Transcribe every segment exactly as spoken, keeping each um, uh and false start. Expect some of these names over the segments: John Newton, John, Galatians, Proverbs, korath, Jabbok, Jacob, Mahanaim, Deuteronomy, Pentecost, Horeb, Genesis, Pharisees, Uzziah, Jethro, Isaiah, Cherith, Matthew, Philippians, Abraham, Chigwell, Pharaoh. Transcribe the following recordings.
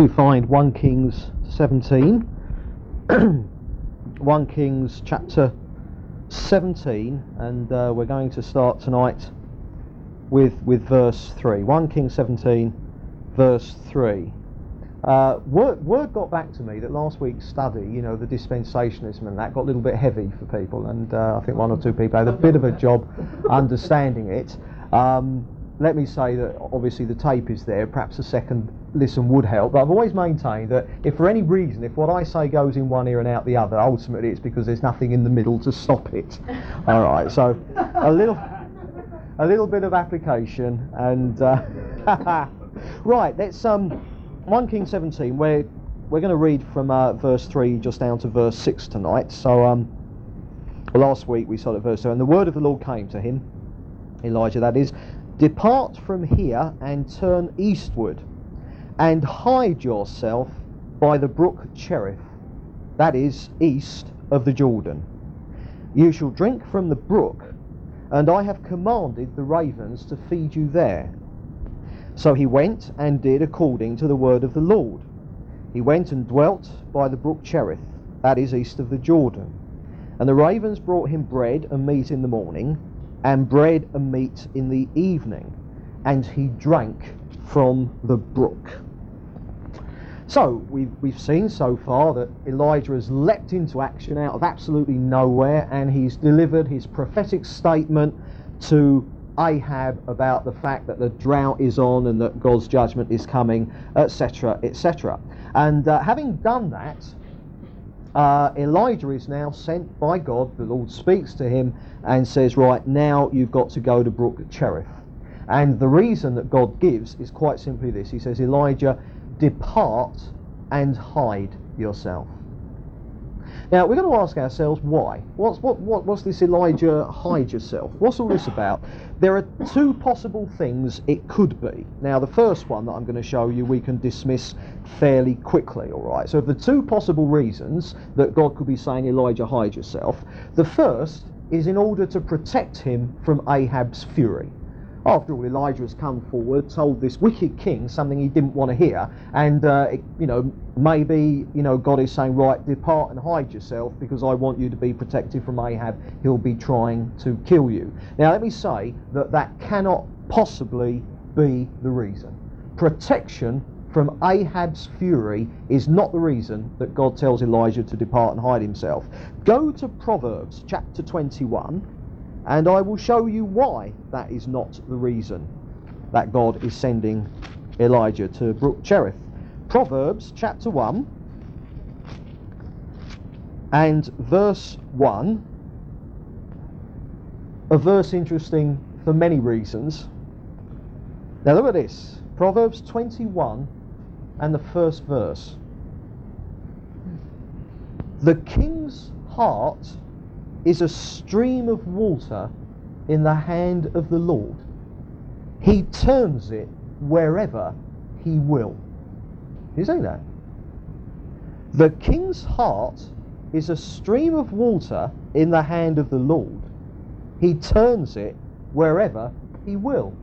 to find First Kings seventeen. First Kings chapter seventeen, and uh, we're going to start tonight with with verse three. First Kings seventeen, verse three. Uh, word, word got back to me that last week's study, you know, the dispensationalism and that, got a little bit heavy for people, and uh, I think one or two people had a bit of a job understanding it. Um, let me say that obviously the tape is there, perhaps a second listen would help, but I've always maintained that if for any reason, if what I say goes in one ear and out the other, ultimately it's because there's nothing in the middle to stop it. All right, so a little a little bit of application, and uh, right, let's um First Kings seventeen, where we're going to read from uh, verse three just down to verse six tonight. So um, last week we started at verse two, and the word of the Lord came to him, Elijah that is, depart from here and turn eastward and hide yourself by the brook Cherith, that is, east of the Jordan. You shall drink from the brook, and I have commanded the ravens to feed you there. So he went and did according to the word of the Lord. He went and dwelt by the brook Cherith, that is east of the Jordan. And the ravens brought him bread and meat in the morning, and bread and meat in the evening, and he drank from the brook. So we've, we've seen so far that Elijah has leapt into action out of absolutely nowhere, and he's delivered his prophetic statement to Ahab about the fact that the drought is on and that God's judgment is coming, etc, et cetera. And uh, having done that, uh, Elijah is now sent by God. The Lord speaks to him and says, right, now you've got to go to brook Cherith. And the reason that God gives is quite simply this. He says, Elijah, depart and hide yourself. Now, we're going to ask ourselves why. What's, what, what, what's this Elijah hide yourself? What's all this about? There are two possible things it could be. Now, the first one that I'm going to show you, we can dismiss fairly quickly, all right? So of the two possible reasons that God could be saying, Elijah, hide yourself, the first is in order to protect him from Ahab's fury. After all, Elijah has come forward, told this wicked king something he didn't want to hear, and uh, it, you know, maybe you know God is saying, right, depart and hide yourself because I want you to be protected from Ahab. He'll be trying to kill you. Now, let me say that that cannot possibly be the reason. Protection from Ahab's fury is not the reason that God tells Elijah to depart and hide himself. Go to Proverbs chapter twenty-one. And I will show you why that is not the reason that God is sending Elijah to brook Cherith. Proverbs chapter one and verse one. A verse interesting for many reasons. Now look at this. Proverbs twenty-one and the first verse. The king's heart is a stream of water in the hand of the Lord. He turns it wherever he will. You see that? The king's heart is a stream of water in the hand of the Lord. He turns it wherever he will.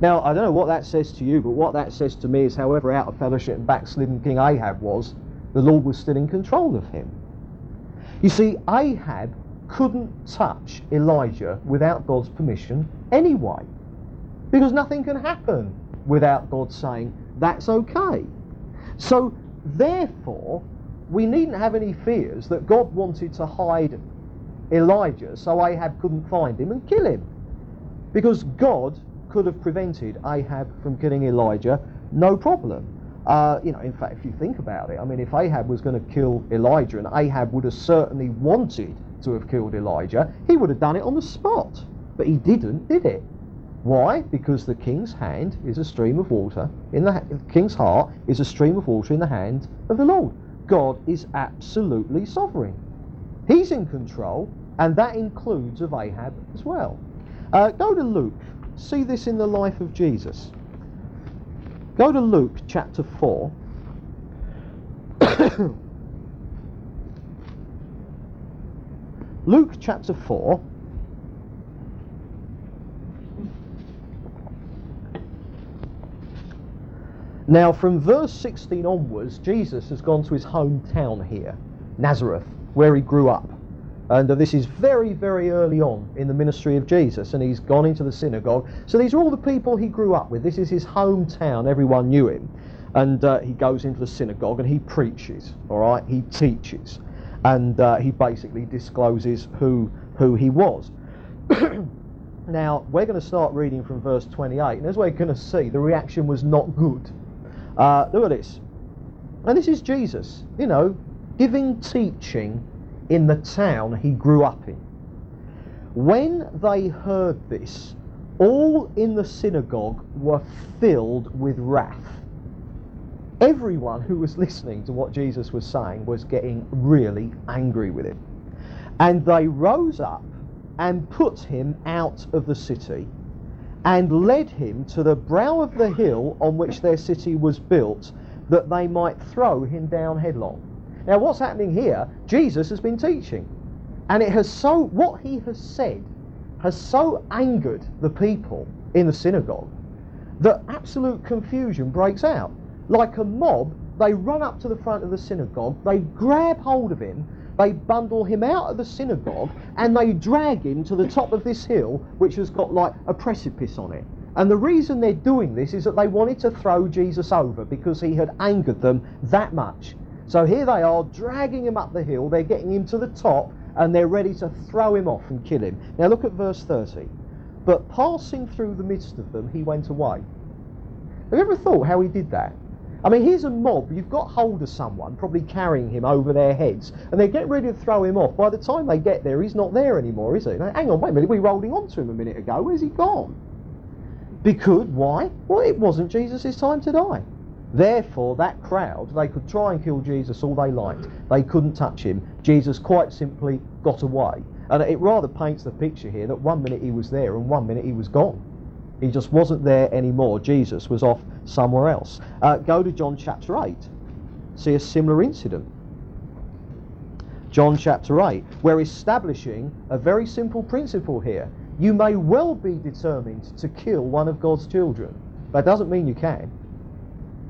Now, I don't know what that says to you, but what that says to me is, however out of fellowship and backslidden King Ahab was, the Lord was still in control of him. You see, Ahab couldn't touch Elijah without God's permission anyway, because nothing can happen without God saying, that's okay. So, therefore, we needn't have any fears that God wanted to hide Elijah so Ahab couldn't find him and kill him, because God could have prevented Ahab from killing Elijah, no problem. Uh, you know, in fact, if you think about it, I mean, if Ahab was going to kill Elijah, and Ahab would have certainly wanted to have killed Elijah, he would have done it on the spot. But he didn't, did it? Why? Because the king's hand is a stream of water. In the, ha- the king's heart is a stream of water in the hand of the Lord. God is absolutely sovereign. He's in control, and that includes of Ahab as well. Uh, go to Luke. See this in the life of Jesus. Go to Luke chapter four. Luke chapter four. Now from verse sixteen onwards, Jesus has gone to his hometown here, Nazareth, where he grew up. And this is very, very early on in the ministry of Jesus, and he's gone into the synagogue. So these are all the people he grew up with. This is his hometown. Everyone knew him. And uh, he goes into the synagogue and he preaches, all right? He teaches. And uh, he basically discloses who, who he was. Now, we're going to start reading from verse twenty-eight. And as we're going to see, the reaction was not good. Uh, look at this. And this is Jesus, you know, giving teaching in the town he grew up in. When they heard this, all in the synagogue were filled with wrath. Everyone who was listening to what Jesus was saying was getting really angry with him. And they rose up and put him out of the city and led him to the brow of the hill on which their city was built, that they might throw him down headlong. Now what's happening here, Jesus has been teaching, and it has so what he has said has so angered the people in the synagogue that absolute confusion breaks out. Like a mob, they run up to the front of the synagogue, they grab hold of him, they bundle him out of the synagogue, and they drag him to the top of this hill, which has got like a precipice on it. And the reason they're doing this is that they wanted to throw Jesus over because he had angered them that much. So here they are, dragging him up the hill, they're getting him to the top, and they're ready to throw him off and kill him. Now look at verse thirty. But passing through the midst of them, he went away. Have you ever thought how he did that? I mean, here's a mob, you've got hold of someone, probably carrying him over their heads, and they get ready to throw him off. By the time they get there, he's not there anymore, is he? Now, hang on, wait a minute, we were holding on to him a minute ago, where's he gone? Because, why? Well, it wasn't Jesus' time to die. Therefore, that crowd, they could try and kill Jesus all they liked. They couldn't touch him. Jesus quite simply got away. And it rather paints the picture here that one minute he was there and one minute he was gone. He just wasn't there anymore. Jesus was off somewhere else. Uh, go to John chapter eight. See a similar incident. John chapter eight. We're establishing a very simple principle here. You may well be determined to kill one of God's children. That doesn't mean you can.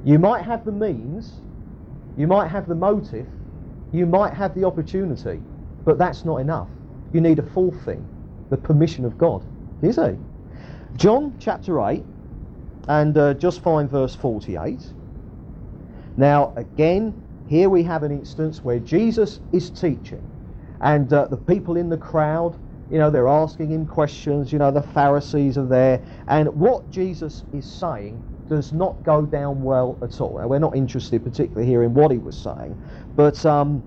You might have the means, you might have the motive, you might have the opportunity, but that's not enough. You need a fourth thing, the permission of God. Is he? John chapter eight, and uh, just find verse forty-eight. Now again, here we have an instance where Jesus is teaching, and uh, the people in the crowd, you know, they're asking him questions, you know, the Pharisees are there, and what Jesus is saying does not go down well at all. Now, we're not interested particularly here in what he was saying, but um,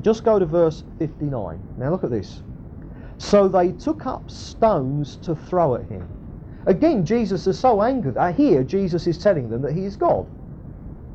just go to verse fifty-nine. Now look at this. So they took up stones to throw at him. Again, Jesus is so angered. I hear Jesus is telling them that he is God,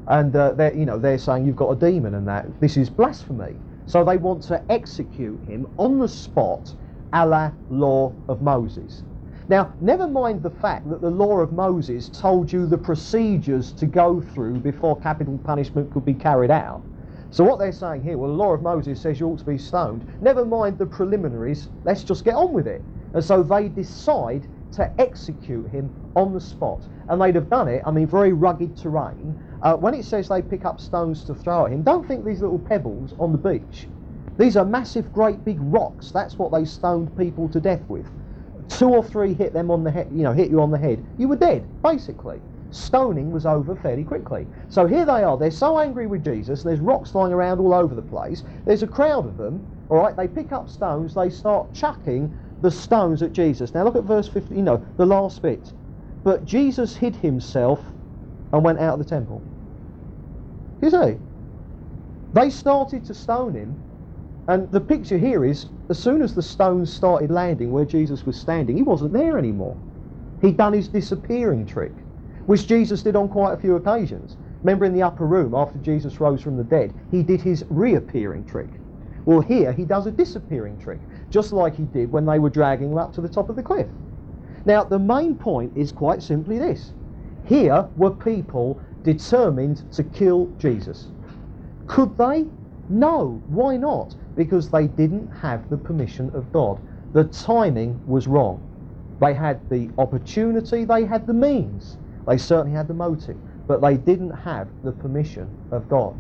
and uh, they're, you know, they're saying you've got a demon and that this is blasphemy. So they want to execute him on the spot, a la law of Moses. Now, never mind the fact that the law of Moses told you the procedures to go through before capital punishment could be carried out. So what they're saying here, well, the law of Moses says you ought to be stoned. Never mind the preliminaries, let's just get on with it. And so they decide to execute him on the spot. And they'd have done it, I mean, very rugged terrain. Uh, when it says they pick up stones to throw at him, don't think these little pebbles on the beach. These are massive, great big rocks. That's what they stoned people to death with. Two or three hit them on the head, you know, hit you on the head. You were dead, basically. Stoning was over fairly quickly. So here they are. They're so angry with Jesus. There's rocks lying around all over the place. There's a crowd of them. All right, they pick up stones. They start chucking the stones at Jesus. Now look at verse fifteen. You know, the last bit. But Jesus hid himself and went out of the temple. You see, they started to stone him. And the picture here is, as soon as the stones started landing where Jesus was standing, he wasn't there anymore. He'd done his disappearing trick, which Jesus did on quite a few occasions. Remember in the upper room, after Jesus rose from the dead, he did his reappearing trick. Well, here he does a disappearing trick, just like he did when they were dragging him up to the top of the cliff. Now, the main point is quite simply this. Here were people determined to kill Jesus. Could they? No. Why not? Because they didn't have the permission of God. The timing was wrong. They had the opportunity, they had the means, they certainly had the motive, but they didn't have the permission of God.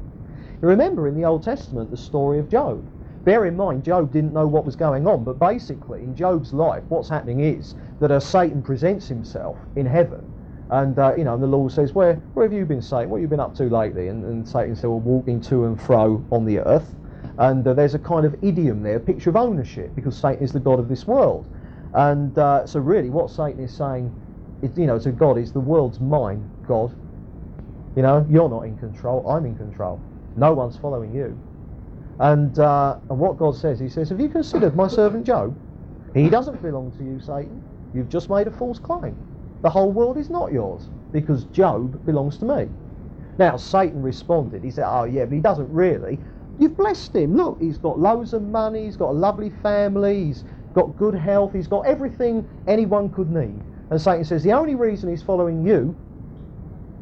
You remember in the Old Testament the story of Job. Bear in mind, Job didn't know what was going on, but basically in Job's life what's happening is that uh, Satan presents himself in heaven, and uh, you know, and the Lord says, where where have you been, Satan? What have you been up to lately? And, and Satan said, well, walking to and fro on the earth. And uh, there's a kind of idiom there, a picture of ownership, because Satan is the god of this world. And uh, so really what Satan is saying is, you know, to God is, the world's mine, God. You know, you're not in control, I'm in control. No one's following you. And, uh, and what God says, he says, have you considered my servant Job? He doesn't belong to you, Satan. You've just made a false claim. The whole world is not yours, because Job belongs to me. Now, Satan responded. He said, oh yeah, but he doesn't really. You've blessed him. Look, he's got loads of money, he's got a lovely family, he's got good health, he's got everything anyone could need. And Satan says the only reason he's following you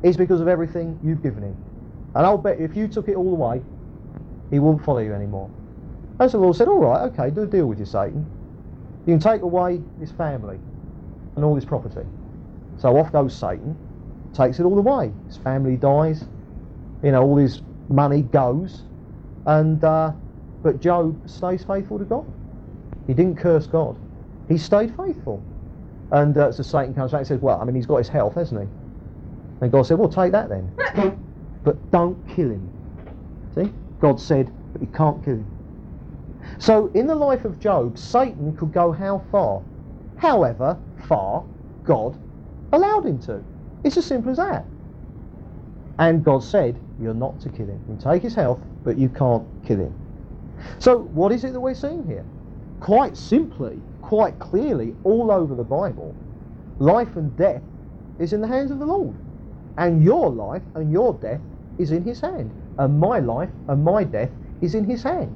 is because of everything you've given him. And I'll bet if you took it all away, he wouldn't follow you anymore. And so the Lord said, all right, okay, do a deal with you, Satan. You can take away his family and all his property. So off goes Satan, takes it all away. His family dies, you know, all his money goes. And uh, but Job stays faithful to God. He didn't curse God. He stayed faithful. And uh, so Satan comes back and says, well, I mean, he's got his health, hasn't he? And God said, well, take that then. But don't kill him. See? God said, but you can't kill him. So in the life of Job, Satan could go how far? However far God allowed him to. It's as simple as that. And God said, you're not to kill him. You take his health, but you can't kill him. So what is it that we're seeing here? Quite simply, quite clearly, all over the Bible, life and death is in the hands of the Lord. And your life and your death is in his hand. And my life and my death is in his hand.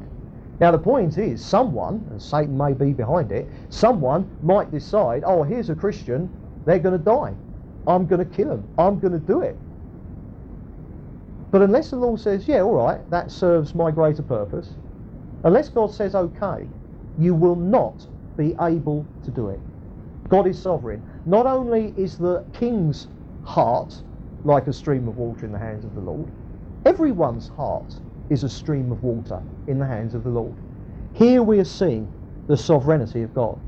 Now the point is, someone, and Satan may be behind it, someone might decide, oh, here's a Christian, they're going to die. I'm going to kill them. I'm going to do it. But unless the Lord says, yeah, all right, that serves my greater purpose, unless God says, okay, you will not be able to do it. God is sovereign. Not only is the king's heart like a stream of water in the hands of the Lord, everyone's heart is a stream of water in the hands of the Lord. Here we are seeing the sovereignty of God.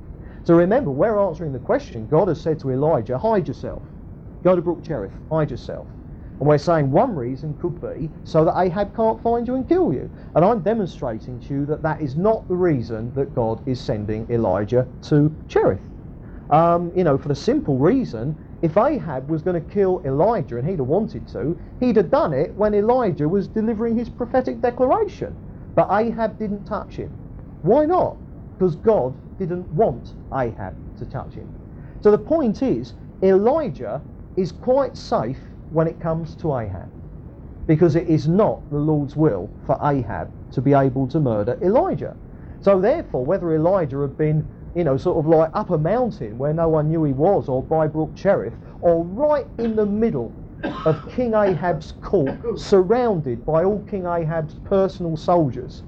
So remember, we're answering the question, God has said to Elijah, hide yourself. Go to Brook Cherith, hide yourself. And we're saying one reason could be so that Ahab can't find you and kill you. And I'm demonstrating to you that that is not the reason that God is sending Elijah to Cherith. Um, you know, for the simple reason, if Ahab was going to kill Elijah, and he'd have wanted to, he'd have done it when Elijah was delivering his prophetic declaration. But Ahab didn't touch him. Why not? Because God didn't want Ahab to touch him. So the point is, Elijah is quite safe when it comes to Ahab, because it is not the Lord's will for Ahab to be able to murder Elijah. So therefore, whether Elijah had been, you know, sort of like up a mountain where no one knew he was, or by Brook Cherith, or right in the middle of King Ahab's court, surrounded by all King Ahab's personal soldiers,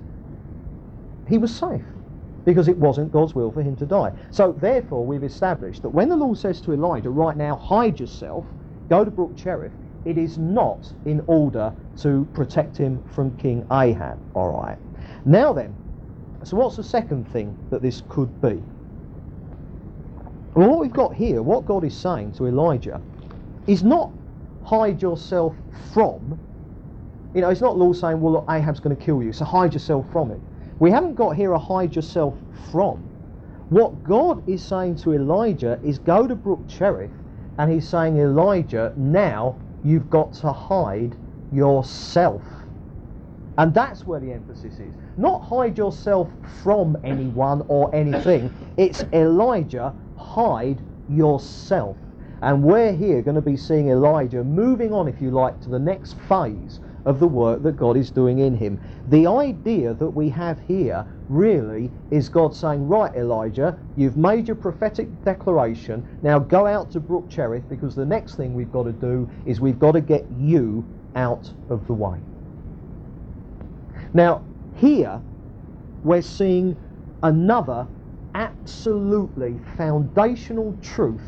he was safe, because it wasn't God's will for him to die. So therefore, we've established that when the Lord says to Elijah, right now, hide yourself, go to Brook Cherith, it is not in order to protect him from King Ahab. All right. Now then, so what's the second thing that this could be? Well, what we've got here, what God is saying to Elijah, is not hide yourself from, you know, it's not the Lord saying, well, look, Ahab's going to kill you, so hide yourself from it. We haven't got here a hide yourself from. What God is saying to Elijah is, go to Brook Cherith. And he's saying, Elijah, now you've got to hide yourself. And that's where the emphasis is. Not hide yourself from anyone or anything. It's, Elijah, hide yourself. And we're here going to be seeing Elijah moving on, if you like, to the next phase of the work that God is doing in him. The idea that we have here really is God saying, right, Elijah, you've made your prophetic declaration, now go out to Brook Cherith, because the next thing we've got to do is we've got to get you out of the way. Now here we're seeing another absolutely foundational truth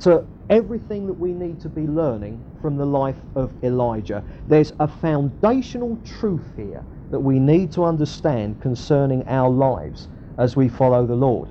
to everything that we need to be learning from the life of Elijah. There's a foundational truth here that we need to understand concerning our lives as we follow the Lord.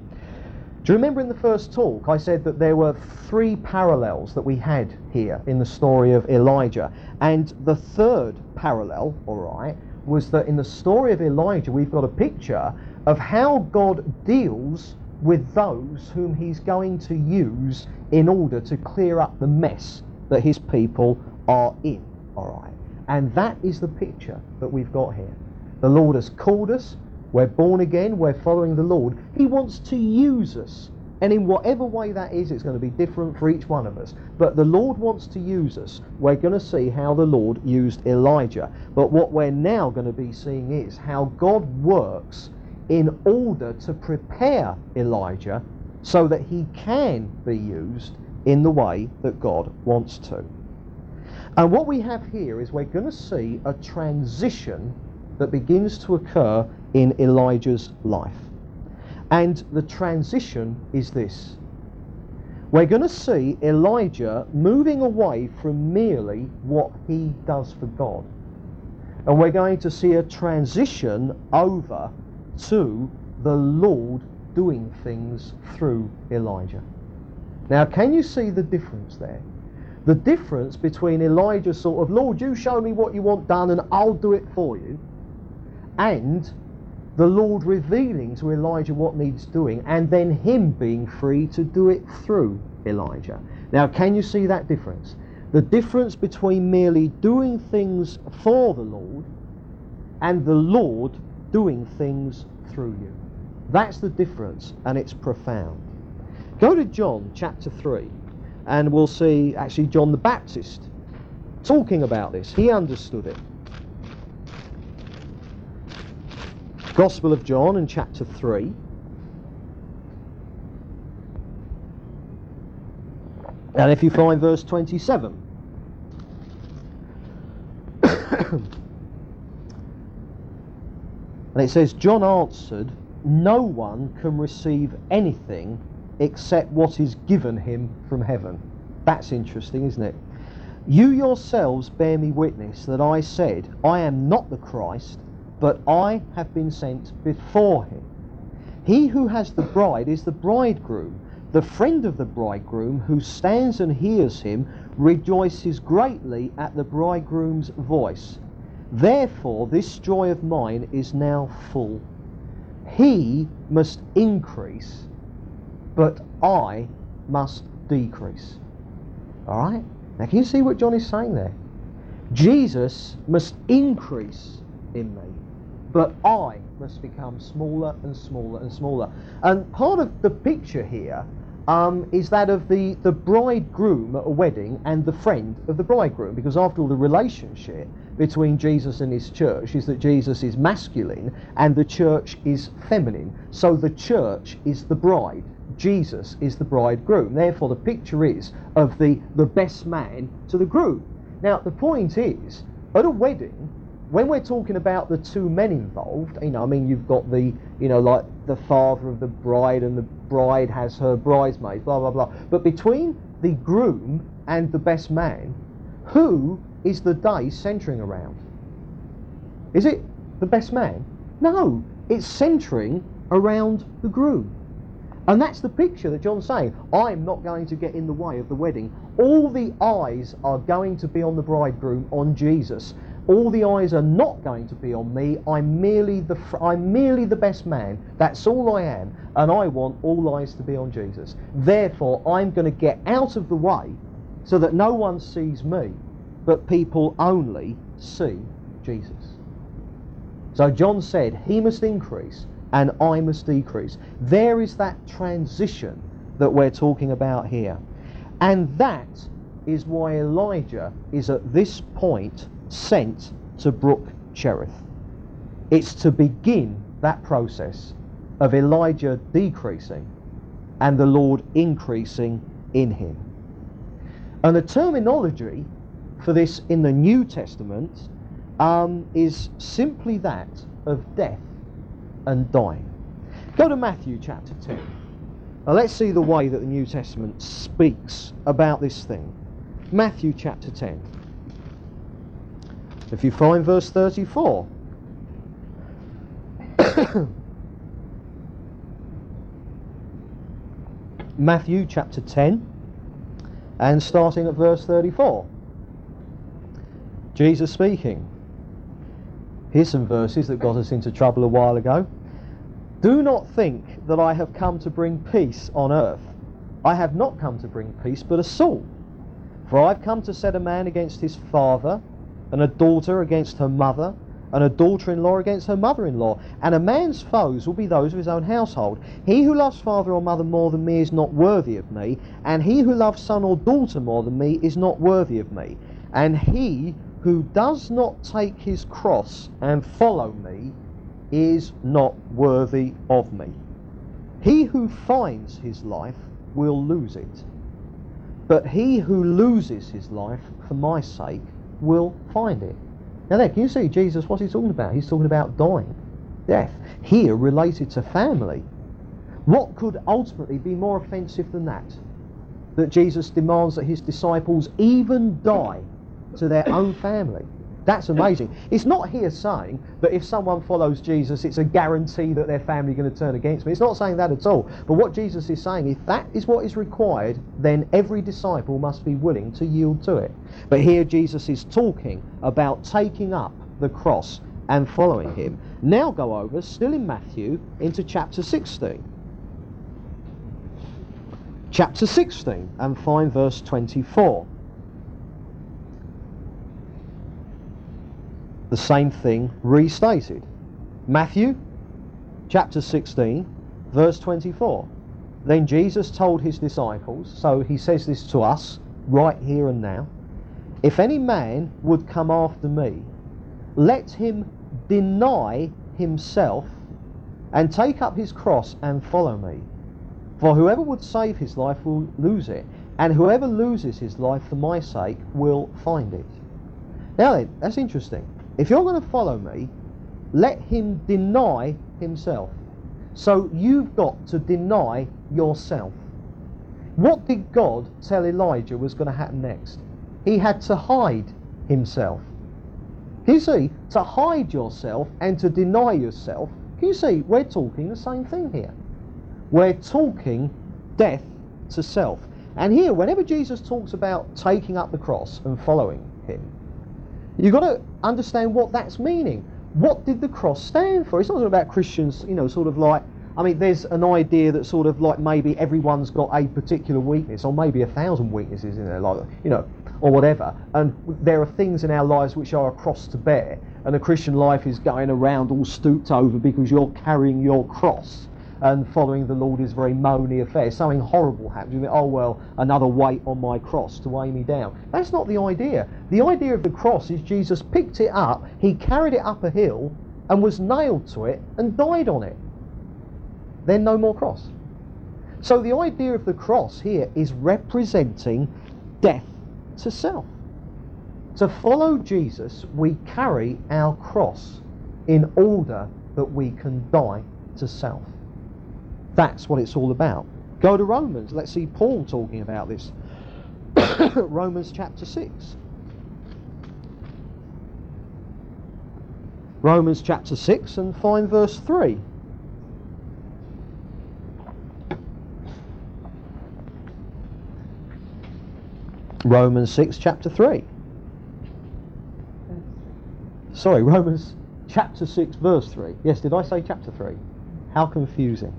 Do you remember in the first talk I said that there were three parallels that we had here in the story of Elijah? And the third parallel, all right, was that in the story of Elijah we've got a picture of how God deals with those whom he's going to use in order to clear up the mess that his people are in, all right? And that is the picture that we've got here. The Lord has called us, we're born again, we're following the Lord. He wants to use us, and in whatever way that is, it's going to be different for each one of us. But the Lord wants to use us. We're going to see how the Lord used Elijah. But what we're now going to be seeing is how God works in order to prepare Elijah so that he can be used in the way that God wants to. And what we have here is we're going to see a transition that begins to occur in Elijah's life. And the transition is this. We're going to see Elijah moving away from merely what he does for God. And we're going to see a transition over to the Lord doing things through Elijah. Now, can you see the difference there? The difference between Elijah's sort of, Lord, you show me what you want done and I'll do it for you, and the Lord revealing to Elijah what needs doing and then him being free to do it through Elijah. Now, can you see that difference? The difference between merely doing things for the Lord and the Lord doing things through you. That's the difference, and it's profound. Go to John chapter three and we'll see actually John the Baptist talking about this. He understood it. Gospel of John in chapter three. And if you find verse twenty-seven. And it says, John answered, no one can receive anything except what is given him from heaven. That's interesting, isn't it? You yourselves bear me witness that I said, I am not the Christ, but I have been sent before him. He who has the bride is the bridegroom. The friend of the bridegroom who stands and hears him rejoices greatly at the bridegroom's voice. Therefore, this joy of mine is now full. He must increase, but I must decrease. All right? Now, can you see what John is saying there? Jesus must increase in me, but I must become smaller and smaller and smaller. And part of the picture here Um, is that of the, the bridegroom at a wedding and the friend of the bridegroom, because after all the relationship between Jesus and his church is that Jesus is masculine and the church is feminine. So the church is the bride, Jesus is the bridegroom. Therefore the picture is of the, the best man to the groom. Now the point is, at a wedding, when we're talking about the two men involved, you know, I mean, you've got the, you know, like the father of the bride and the bride has her bridesmaids, blah, blah, blah. But between the groom and the best man, who is the day centering around? Is it the best man? No, it's centering around the groom. And that's the picture that John's saying. I'm not going to get in the way of the wedding. All the eyes are going to be on the bridegroom, on Jesus. All the eyes are not going to be on me. I'm merely the fr- I'm merely the best man. That's all I am. And I want all eyes to be on Jesus. Therefore, I'm going to get out of the way so that no one sees me, but people only see Jesus. So John said, he must increase and I must decrease. There is that transition that we're talking about here. And that is why Elijah is at this point sent to brook Cherith. It's to begin that process of Elijah decreasing and the Lord increasing in him. And the terminology for this in the New Testament um, is simply that of death and dying. Go to Matthew chapter ten Now let's see the way that the New Testament speaks about this thing. Matthew chapter ten. If you find verse thirty-four. Matthew chapter ten and starting at verse thirty-four. Jesus speaking. Here's some verses that got us into trouble a while ago. Do not think that I have come to bring peace on earth. I have not come to bring peace, but assault. For I have come to set a man against his father, and a daughter against her mother, and a daughter-in-law against her mother-in-law. And a man's foes will be those of his own household. He who loves father or mother more than me is not worthy of me, and he who loves son or daughter more than me is not worthy of me. And he who does not take his cross and follow me is not worthy of me. He who finds his life will lose it, but he who loses his life for my sake will find it. Now there, can you see Jesus, what's he talking about? He's talking about dying, death, here related to family. What could ultimately be more offensive than that? That Jesus demands that his disciples even die to their own family. That's amazing. It's not here saying that if someone follows Jesus, it's a guarantee that their family are going to turn against me. It's not saying that at all. But what Jesus is saying, if that is what is required, then every disciple must be willing to yield to it. But here Jesus is talking about taking up the cross and following him. Now go over, still in Matthew, into chapter sixteen. Chapter sixteen, and find verse twenty-four. The same thing restated. Matthew chapter sixteen verse twenty-four. Then Jesus told his disciples, so he says this to us right here and now, if any man would come after me, let him deny himself and take up his cross and follow me. For whoever would save his life will lose it, and whoever loses his life for my sake will find it. Now then, that's interesting. If you're going to follow me, let him deny himself. So you've got to deny yourself. What did God tell Elijah was going to happen next? He had to hide himself. Can you see? To hide yourself and to deny yourself. Can you see? We're talking the same thing here. We're talking death to self. And here, whenever Jesus talks about taking up the cross and following him, you've got to understand what that's meaning. What did the cross stand for? It's not about Christians, you know, sort of like, I mean, there's an idea that sort of like maybe everyone's got a particular weakness, or maybe a thousand weaknesses in their life, you know, or whatever. And there are things in our lives which are a cross to bear, and the Christian life is going around all stooped over because you're carrying your cross. And following the Lord is a very moany affair. Something horrible happens. You think, oh well, another weight on my cross to weigh me down. That's not the idea. The idea of the cross is Jesus picked it up, he carried it up a hill, and was nailed to it and died on it. Then no more cross. So the idea of the cross here is representing death to self. To follow Jesus, we carry our cross in order that we can die to self. That's what it's all about. Go to Romans. Let's see Paul talking about this. Romans chapter six. Romans chapter six and find verse three. Romans six chapter three. Sorry, Romans chapter six verse three. Yes, did I say chapter three? How confusing.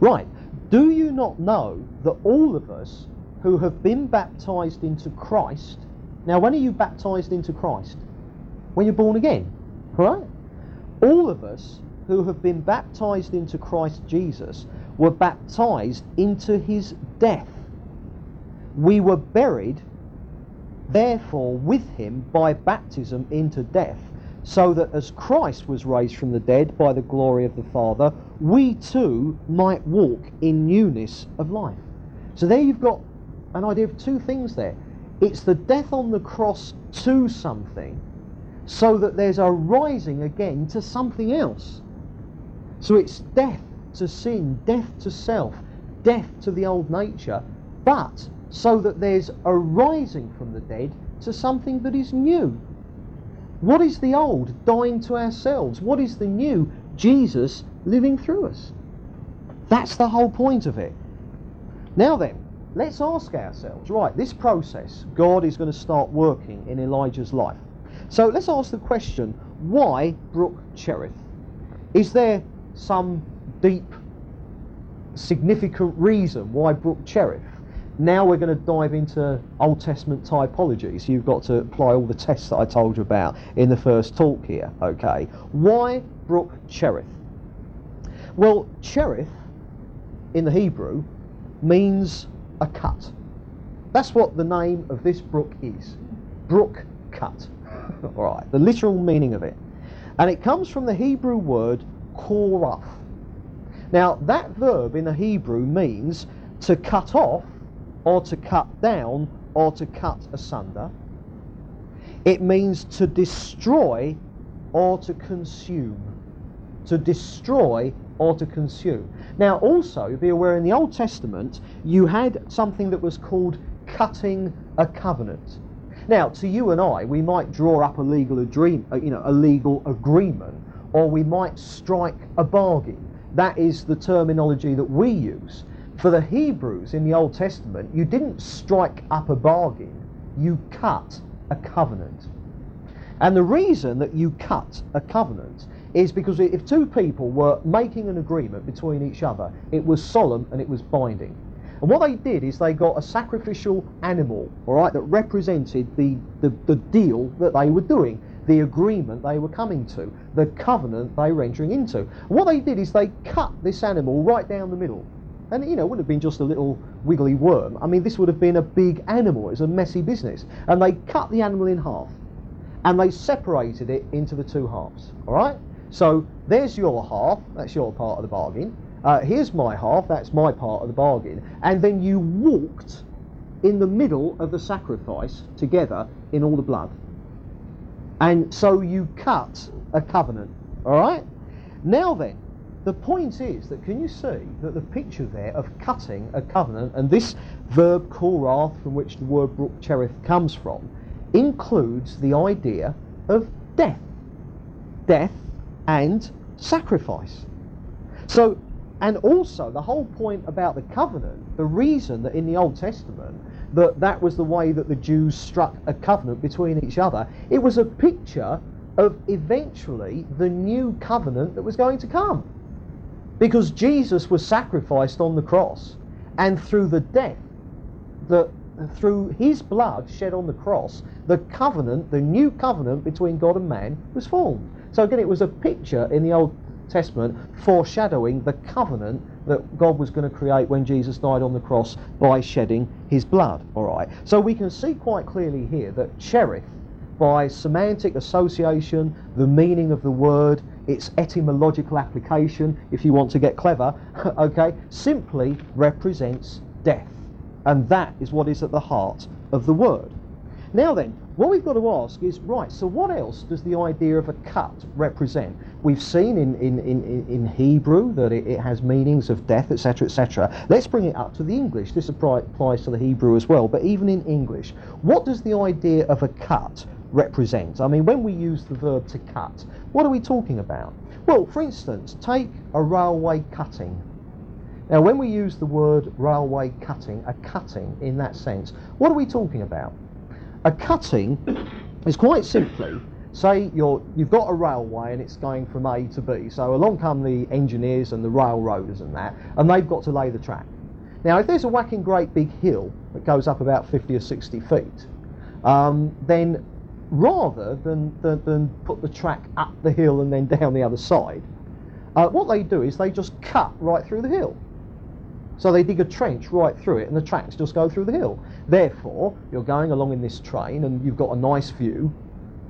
Right, do you not know that all of us who have been baptised into Christ... Now, when are you baptised into Christ? When you're born again, right? All of us who have been baptised into Christ Jesus were baptised into his death. We were buried, therefore, with him by baptism into death, so that as Christ was raised from the dead by the glory of the Father, we too might walk in newness of life. So there you've got an idea of two things there. It's the death on the cross to something, so that there's a rising again to something else. So it's death to sin, death to self, death to the old nature, but so that there's a rising from the dead to something that is new. What is the old? Dying to ourselves. What is the new? Jesus living through us. That's the whole point of it. Now then, let's ask ourselves, right, this process, God is going to start working in Elijah's life. So let's ask the question, why Brook Cherith? Is there some deep, significant reason why Brook Cherith? Now we're going to dive into Old Testament typology, so you've got to apply all the tests that I told you about in the first talk here, okay? Why Brook Cherith? Well, Cherith, in the Hebrew, means a cut. That's what the name of this brook is. Brook cut. All right, the literal meaning of it. And it comes from the Hebrew word korath. Now, that verb in the Hebrew means to cut off, or to cut down, or to cut asunder. It means to destroy or to consume. To destroy or to consume. Now also, be aware, in the Old Testament, you had something that was called cutting a covenant. Now, to you and I, we might draw up a legal, dream, you know, a legal agreement, or we might strike a bargain. That is the terminology that we use. For the Hebrews in the Old Testament, you didn't strike up a bargain, you cut a covenant. And the reason that you cut a covenant is because if two people were making an agreement between each other, it was solemn and it was binding. And what they did is they got a sacrificial animal, all right, that represented the, the, the deal that they were doing, the agreement they were coming to, the covenant they were entering into. And what they did is they cut this animal right down the middle. And, you know, it wouldn't have been just a little wiggly worm. I mean, this would have been a big animal. It's a messy business. And they cut the animal in half. And they separated it into the two halves. All right? So there's your half. That's your part of the bargain. Uh, here's my half. That's my part of the bargain. And then you walked in the middle of the sacrifice together in all the blood. And so you cut a covenant. All right? Now then. The point is that, can you see that the picture there of cutting a covenant, and this verb korath, from which the word Brook Cherith comes from, includes the idea of death. Death and sacrifice. So, and also the whole point about the covenant, the reason that in the Old Testament that that was the way that the Jews struck a covenant between each other, it was a picture of eventually the new covenant that was going to come. Because Jesus was sacrificed on the cross, and through the death, the, through his blood shed on the cross, the covenant, the new covenant between God and man was formed. So again, it was a picture in the Old Testament foreshadowing the covenant that God was going to create when Jesus died on the cross by shedding his blood. All right. So we can see quite clearly here that Cherith, by semantic association, the meaning of the word, its etymological application, if you want to get clever, okay, simply represents death. And that is what is at the heart of the word. Now then, what we've got to ask is, right, so what else does the idea of a cut represent? We've seen in, in, in, in Hebrew that it, it has meanings of death, et cetera, et cetera. Let's bring it up to the English. This applies to the Hebrew as well, but even in English, what does the idea of a cut represent? I mean, when we use the verb to cut, what are we talking about? Well, for instance, take a railway cutting. Now, when we use the word railway cutting, a cutting in that sense, what are we talking about? A cutting is quite simply, say you're, you've got a railway and it's going from A to B, so along come the engineers and the railroaders and that, and they've got to lay the track. Now, if there's a whacking great big hill that goes up about fifty or sixty feet, um, then rather than, than, than put the track up the hill and then down the other side, uh, what they do is they just cut right through the hill. So they dig a trench right through it and the tracks just go through the hill. Therefore, you're going along in this train and you've got a nice view,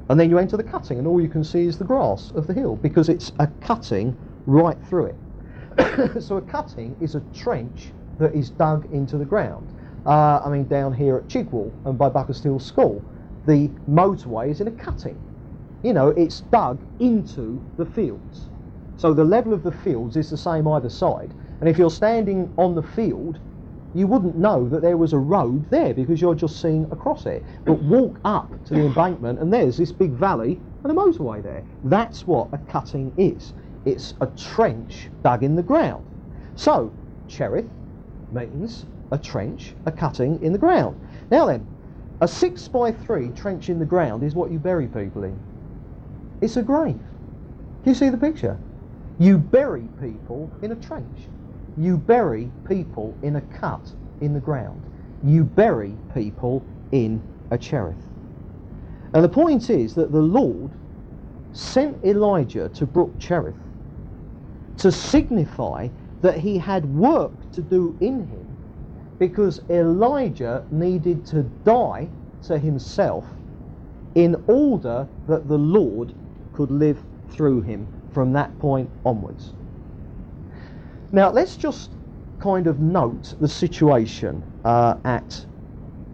and then you enter the cutting and all you can see is the grass of the hill because it's a cutting right through it. So a cutting is a trench that is dug into the ground. Uh, I mean, down here at Chigwell and by Buckersfield School, the motorway is in a cutting. You know, it's dug into the fields. So the level of the fields is the same either side. And if you're standing on the field, you wouldn't know that there was a road there because you're just seeing across it. But walk up to the embankment and there's this big valley and a motorway there. That's what a cutting is. It's a trench dug in the ground. So, Cherith means a trench, a cutting in the ground. Now then, a six by three trench in the ground is what you bury people in. It's a grave. Do you see the picture? You bury people in a trench. You bury people in a cut in the ground. You bury people in a cherith. And the point is that the Lord sent Elijah to brook Cherith to signify that he had work to do in him, because Elijah needed to die to himself in order that the Lord could live through him from that point onwards. Now let's just kind of note the situation uh, at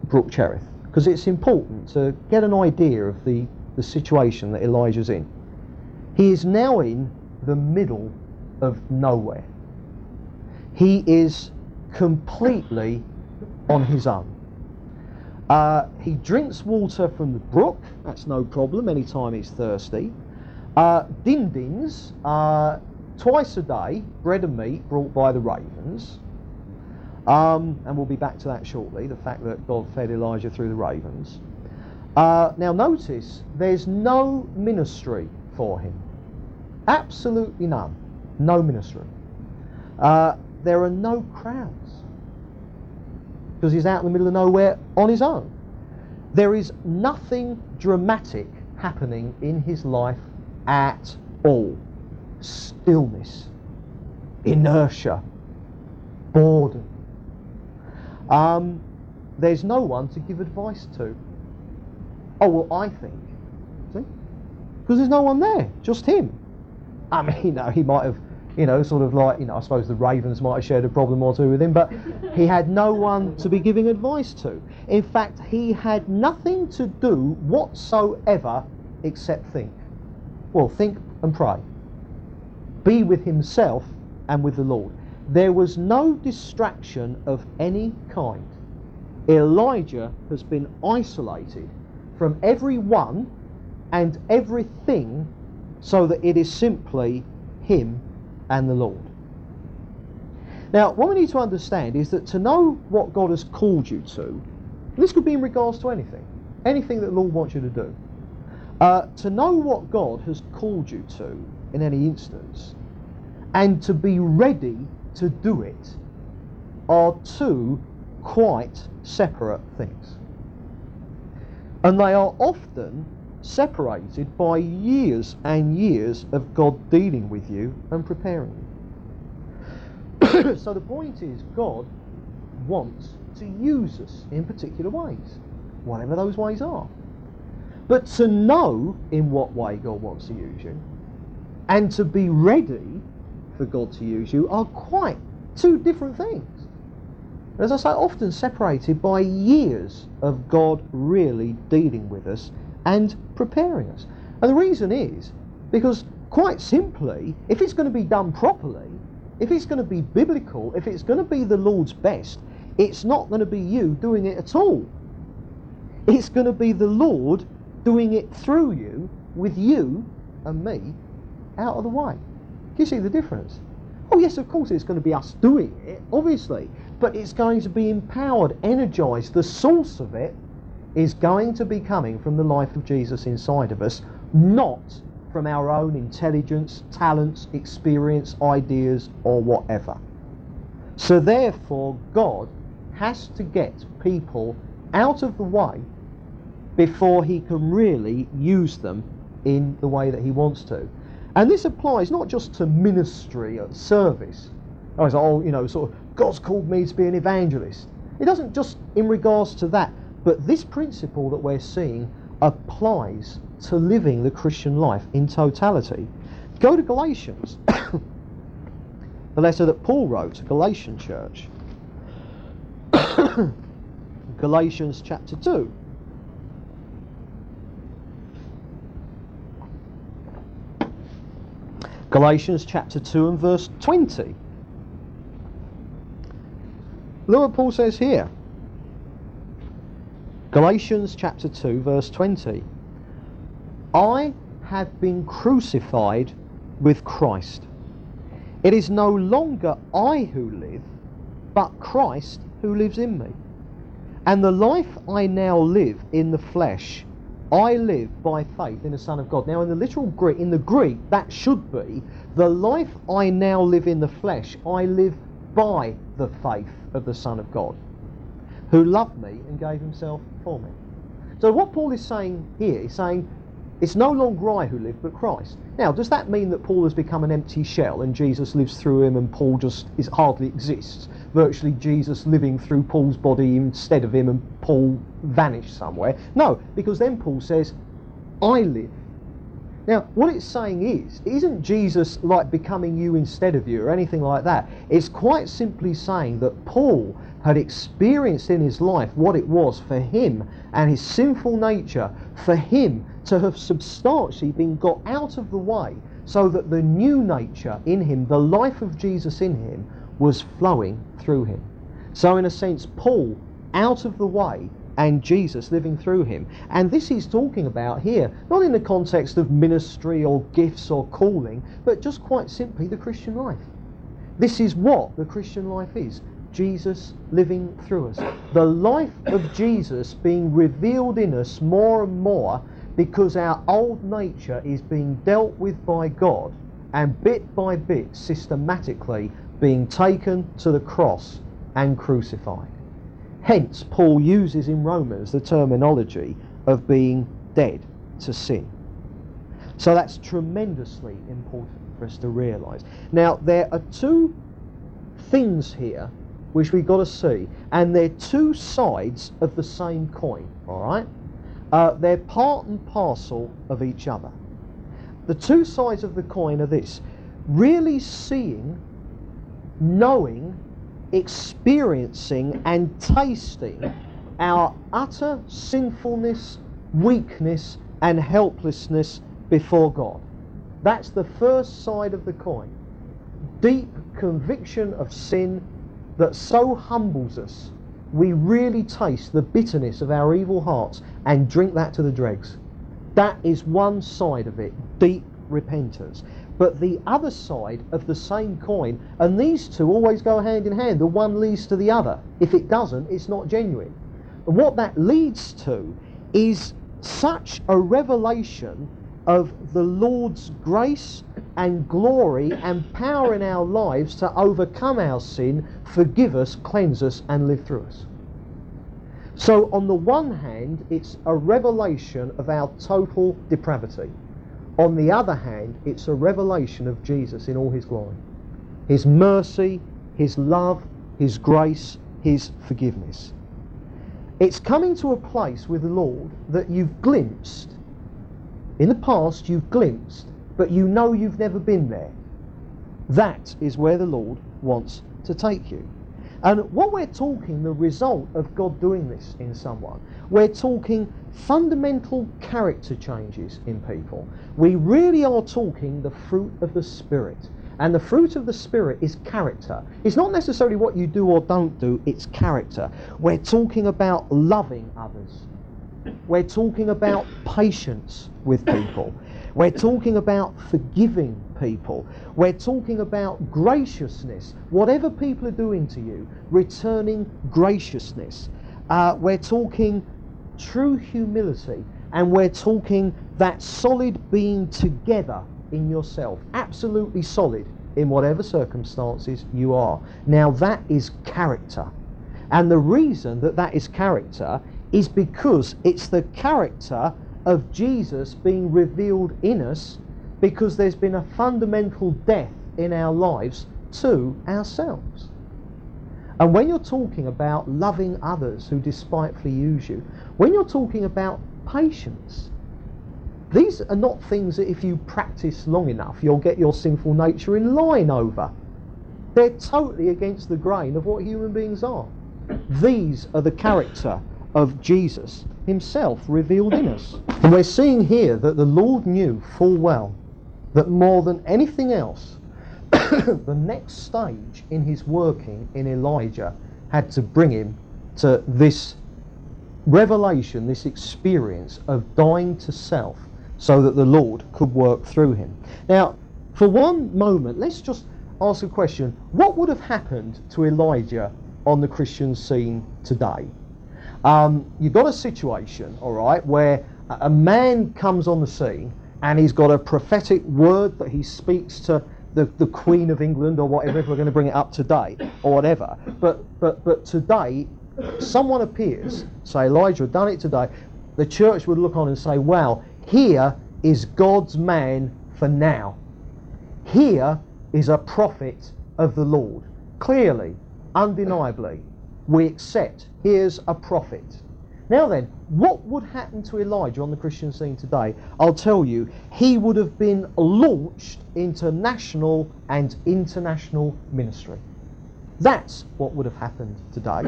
Brook Cherith, because it's important to get an idea of the, the situation that Elijah's in. He is now in the middle of nowhere. He is completely on his own. Uh, he drinks water from the brook, that's no problem anytime he's thirsty. Uh, dindins, uh, twice a day, bread and meat brought by the ravens. Um, and we'll be back to that shortly, the fact that God fed Elijah through the ravens. Uh, now notice, there's no ministry for him. Absolutely none. No ministry. Uh, there are no crowds, because he's out in the middle of nowhere on his own. There is nothing dramatic happening in his life at all. Stillness, inertia, boredom. Um, there's no one to give advice to. Oh, well, I think. See? Because there's no one there, just him. I mean, you know, he might have, you know, sort of like, you know, I suppose the ravens might have shared a problem or two with him, but he had no one to be giving advice to. In fact, he had nothing to do whatsoever except think. Well, think and pray. Be with himself and with the Lord. There was no distraction of any kind. Elijah has been isolated from everyone and everything, so that it is simply him and the Lord. Now, what we need to understand is that to know what God has called you to, this could be in regards to anything, anything that the Lord wants you to do. Uh, to know what God has called you to in any instance, and to be ready to do it, are two quite separate things. And they are often separated by years and years of God dealing with you and preparing you. So the point is, God wants to use us in particular ways, whatever those ways are. But to know in what way God wants to use you and to be ready for God to use you are quite two different things. As I say, often separated by years of God really dealing with us and preparing us. And the reason is because, quite simply, if it's going to be done properly, if it's going to be biblical, if it's going to be the Lord's best, it's not going to be you doing it at all. It's going to be the Lord doing it through you, with you and me out of the way. Do you see the difference? Oh yes, of course it's going to be us doing it, obviously, but it's going to be empowered, energised. The source of it is going to be coming from the life of Jesus inside of us, not from our own intelligence, talents, experience, ideas or whatever. So therefore God has to get people out of the way before he can really use them in the way that he wants to. And this applies not just to ministry or service. Oh, it's like, oh, you know, sort of, God's called me to be an evangelist. It doesn't just in regards to that. But this principle that we're seeing applies to living the Christian life in totality. Go to Galatians, the letter that Paul wrote to Galatian church. Galatians chapter two. Galatians chapter two and verse twenty. Look what Paul says here. Galatians chapter two, verse twenty. I have been crucified with Christ. It is no longer I who live, but Christ who lives in me. And the life I now live in the flesh, I live by faith in the Son of God. Now in the literal Greek, in the Greek, that should be, the life I now live in the flesh, I live by the faith of the Son of God, who loved me and gave himself for me. So what Paul is saying here, he's saying, it's no longer I who live, but Christ. Now, does that mean that Paul has become an empty shell and Jesus lives through him and Paul just is, hardly exists? Virtually Jesus living through Paul's body instead of him and Paul vanished somewhere? No, because then Paul says, I live. Now, what it's saying is, it isn't Jesus like becoming you instead of you or anything like that. It's quite simply saying that Paul had experienced in his life what it was for him and his sinful nature, for him to have substantially been got out of the way so that the new nature in him, the life of Jesus in him, was flowing through him. So in a sense, Paul out of the way and Jesus living through him. And this he's talking about here, not in the context of ministry or gifts or calling, but just quite simply the Christian life. This is what the Christian life is. Jesus living through us. The life of Jesus being revealed in us more and more because our old nature is being dealt with by God and bit by bit systematically being taken to the cross and crucified. Hence, Paul uses in Romans the terminology of being dead to sin. So that's tremendously important for us to realise. Now, there are two things here which we've got to see, and they're two sides of the same coin, all right? Uh, they're part and parcel of each other. The two sides of the coin are this: really seeing, knowing, experiencing and tasting our utter sinfulness, weakness and helplessness before God. That's the first side of the coin. Deep conviction of sin that so humbles us, we really taste the bitterness of our evil hearts and drink that to the dregs. That is one side of it, deep repentance. But the other side of the same coin, and these two always go hand in hand, the one leads to the other. If it doesn't, it's not genuine. And what that leads to is such a revelation of the Lord's grace and glory and power in our lives to overcome our sin, forgive us, cleanse us and live through us. So on the one hand, it's a revelation of our total depravity. On the other hand, it's a revelation of Jesus in all his glory, his mercy, his love, his grace, his forgiveness. It's coming to a place with the Lord that you've glimpsed. In the past, you've glimpsed, but you know you've never been there. That is where the Lord wants to take you. And what we're talking, the result of God doing this in someone, we're talking fundamental character changes in people. We really are talking the fruit of the Spirit. And the fruit of the Spirit is character. It's not necessarily what you do or don't do, it's character. We're talking about loving others. We're talking about patience with people. We're talking about forgiving people. We're talking about graciousness. Whatever people are doing to you, returning graciousness. Uh, we're talking true humility, and we're talking that solid being together in yourself. Absolutely solid in whatever circumstances you are. Now that is character. And the reason that that is character is because it's the character of Jesus being revealed in us, because there's been a fundamental death in our lives to ourselves. And when you're talking about loving others who despitefully use you, when you're talking about patience, these are not things that if you practice long enough you'll get your sinful nature in line over. They're totally against the grain of what human beings are. These are the character of Jesus himself revealed in us. And we're seeing here that the Lord knew full well that more than anything else the next stage in his working in Elijah had to bring him to this revelation, this experience of dying to self so that the Lord could work through him. Now, for one moment, let's just ask a question. What would have happened to Elijah on the Christian scene today? Um, you've got a situation, all right, where a man comes on the scene and he's got a prophetic word that he speaks to the, the Queen of England or whatever, if we're going to bring it up today or whatever. But, but, but today, someone appears, say Elijah had done it today, the church would look on and say, wow, here is God's man for now. Here is a prophet of the Lord. Clearly, undeniably, we accept here's a prophet. Now then, what would happen to Elijah on the Christian scene today? I'll tell you, he would have been launched into national and international ministry. That's what would have happened today.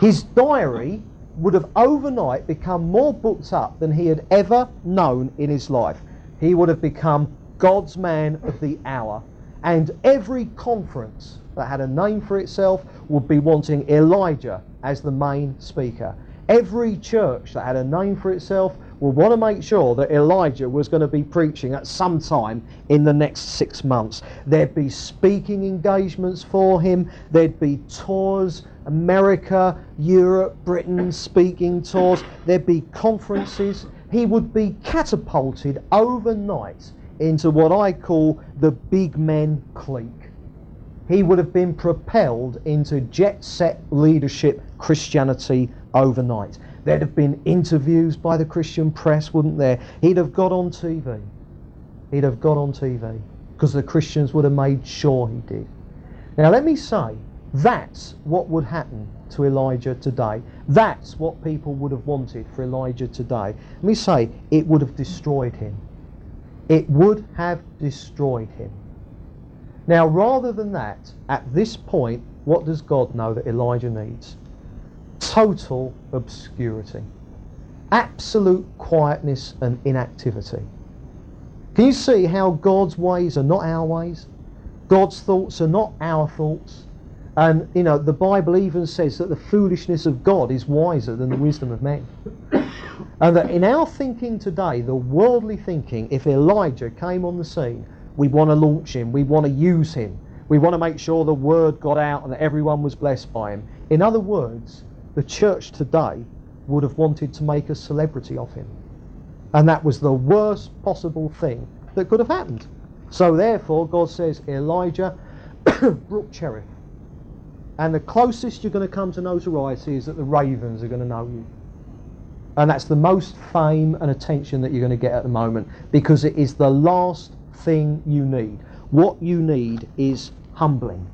His diary would have overnight become more booked up than he had ever known in his life. He would have become God's man of the hour. And every conference that had a name for itself would be wanting Elijah as the main speaker. Every church that had a name for itself would want to make sure that Elijah was going to be preaching at some time in the next six months. There'd be speaking engagements for him. There'd be tours, America, Europe, Britain, speaking tours. There'd be conferences. He would be catapulted overnight into what I call the big men clique. He would have been propelled into jet-set leadership Christianity overnight. There'd have been interviews by the Christian press, wouldn't there? He'd have got on T V. He'd have got on T V because the Christians would have made sure he did. Now let me say, that's what would happen to Elijah today. That's what people would have wanted for Elijah today. Let me say, it would have destroyed him. It would have destroyed him. Now rather than that, at this point, what does God know that Elijah needs? Total obscurity. Absolute quietness and inactivity. Can you see how God's ways are not our ways? God's thoughts are not our thoughts. And, you know, the Bible even says that the foolishness of God is wiser than the wisdom of men. And that in our thinking today, the worldly thinking, if Elijah came on the scene, we want to launch him, we want to use him, we want to make sure the word got out and that everyone was blessed by him. In other words, the church today would have wanted to make a celebrity of him. And that was the worst possible thing that could have happened. So therefore, God says, Elijah brought Cherith. And the closest you're going to come to notoriety is that the ravens are going to know you. And that's the most fame and attention that you're going to get at the moment, because it is the last thing you need. What you need is humbling.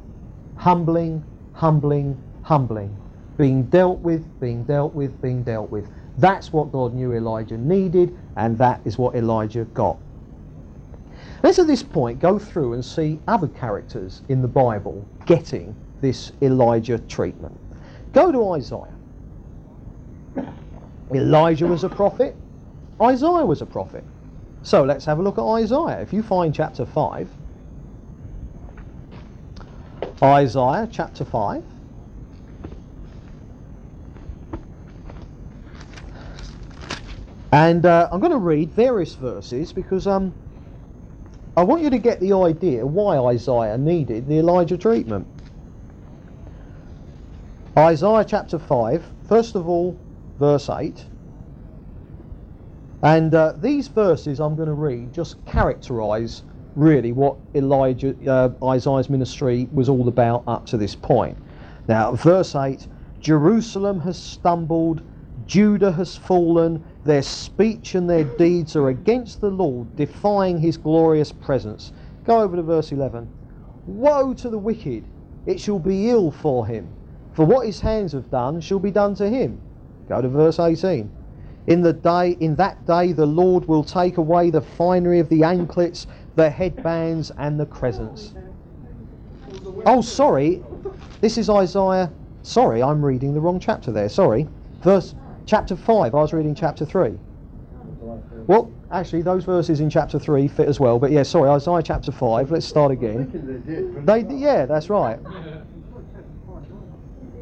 Humbling, humbling, humbling. Being dealt with, being dealt with, being dealt with. That's what God knew Elijah needed, and that is what Elijah got. Let's at this point go through and see other characters in the Bible getting this Elijah treatment. Go to Isaiah. Elijah was a prophet. Isaiah was a prophet. So let's have a look at Isaiah. If you find chapter five, Isaiah chapter five. And uh, I'm going to read various verses because um, I want you to get the idea why Isaiah needed the Elijah treatment. Isaiah chapter five, first of all, verse eight. And uh, these verses I'm going to read just characterise really what Elijah, uh, Isaiah's ministry was all about up to this point. Now, verse eight, Jerusalem has stumbled, Judah has fallen, their speech and their deeds are against the Lord, defying his glorious presence. Go over to verse eleven. Woe to the wicked, it shall be ill for him. For what his hands have done shall be done to him. Go to verse eighteen. In the day, in that day the Lord will take away the finery of the anklets, the headbands and the crescents. Oh, sorry. This is Isaiah. Sorry, I'm reading the wrong chapter there. Sorry. Verse chapter five. I was reading chapter three. Well, actually, those verses in chapter three fit as well. But yeah, sorry, Isaiah chapter five. Let's start again. They, yeah, that's right.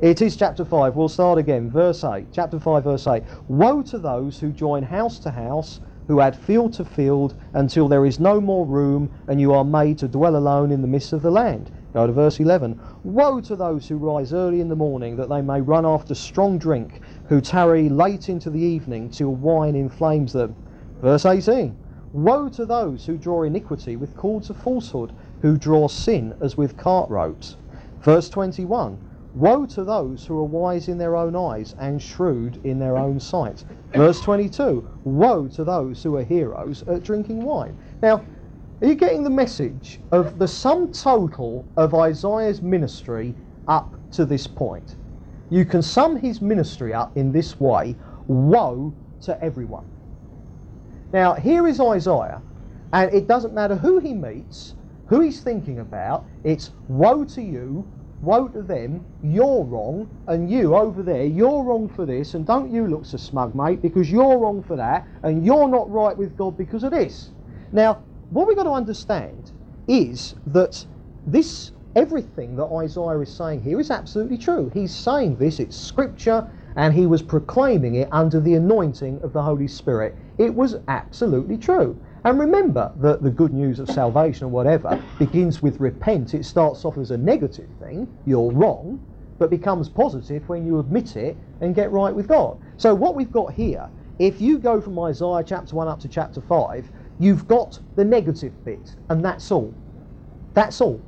It is chapter five. We'll start again. Verse eight. Chapter five, verse eight. Woe to those who join house to house, who add field to field, until there is no more room, and you are made to dwell alone in the midst of the land. Go to verse eleven. Woe to those who rise early in the morning, that they may run after strong drink, who tarry late into the evening, till wine inflames them. Verse eighteen. Woe to those who draw iniquity with cords of falsehood, who draw sin as with cart ropes. Verse twenty-one. Woe to those who are wise in their own eyes and shrewd in their own sight. Verse twenty-two. Woe to those who are heroes at drinking wine. Now, are you getting the message of the sum total of Isaiah's ministry up to this point? You can sum his ministry up in this way: woe to everyone. Now, here is Isaiah, and it doesn't matter who he meets, who he's thinking about, it's woe to you, woe to them, you're wrong, and you over there, you're wrong for this, and don't you look so smug, mate, because you're wrong for that, and you're not right with God because of this. Now, what we've got to understand is that this, everything that Isaiah is saying here is absolutely true. He's saying this, it's scripture, and he was proclaiming it under the anointing of the Holy Spirit. It was absolutely true. And remember that the good news of salvation or whatever begins with repent. It starts off as a negative thing, you're wrong, but becomes positive when you admit it and get right with God. So what we've got here, if you go from Isaiah chapter one up to chapter five, you've got the negative bit, and that's all. That's all.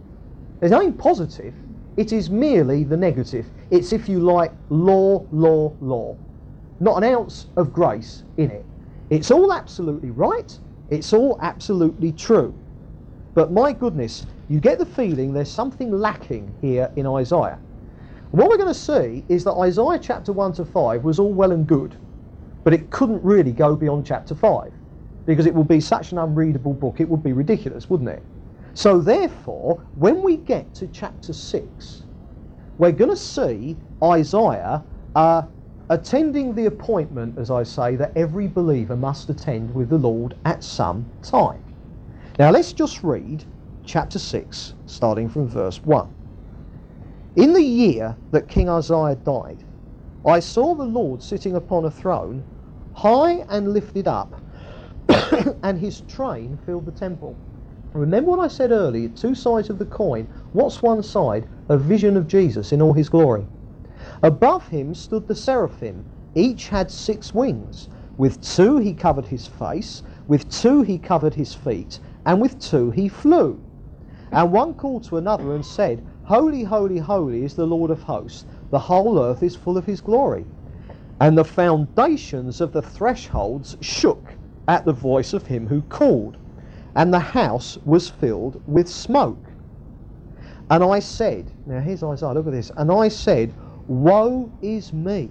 There's nothing positive. It is merely the negative. It's, if you like, law, law, law. Not an ounce of grace in it. It's all absolutely right. It's all absolutely true. But my goodness, you get the feeling there's something lacking here in Isaiah. What we're going to see is that Isaiah chapter one to five was all well and good, but it couldn't really go beyond chapter five, because it would be such an unreadable book, it would be ridiculous, wouldn't it? So therefore, when we get to chapter six, we're going to see Isaiah uh, attending the appointment, as I say, that every believer must attend with the Lord at some time. Now let's just read chapter six, starting from verse one. In the year that King Uzziah died, I saw the Lord sitting upon a throne, high and lifted up, and his train filled the temple. Remember what I said earlier, two sides of the coin. What's one side? A vision of Jesus in all his glory. Above him stood the seraphim. Each had six wings. With two he covered his face, with two he covered his feet, and with two he flew. And one called to another and said, Holy, holy, holy is the Lord of hosts. The whole earth is full of his glory. And the foundations of the thresholds shook at the voice of him who called. And the house was filled with smoke. And I said, now here's Isaiah, look at this. And I said, Woe is me,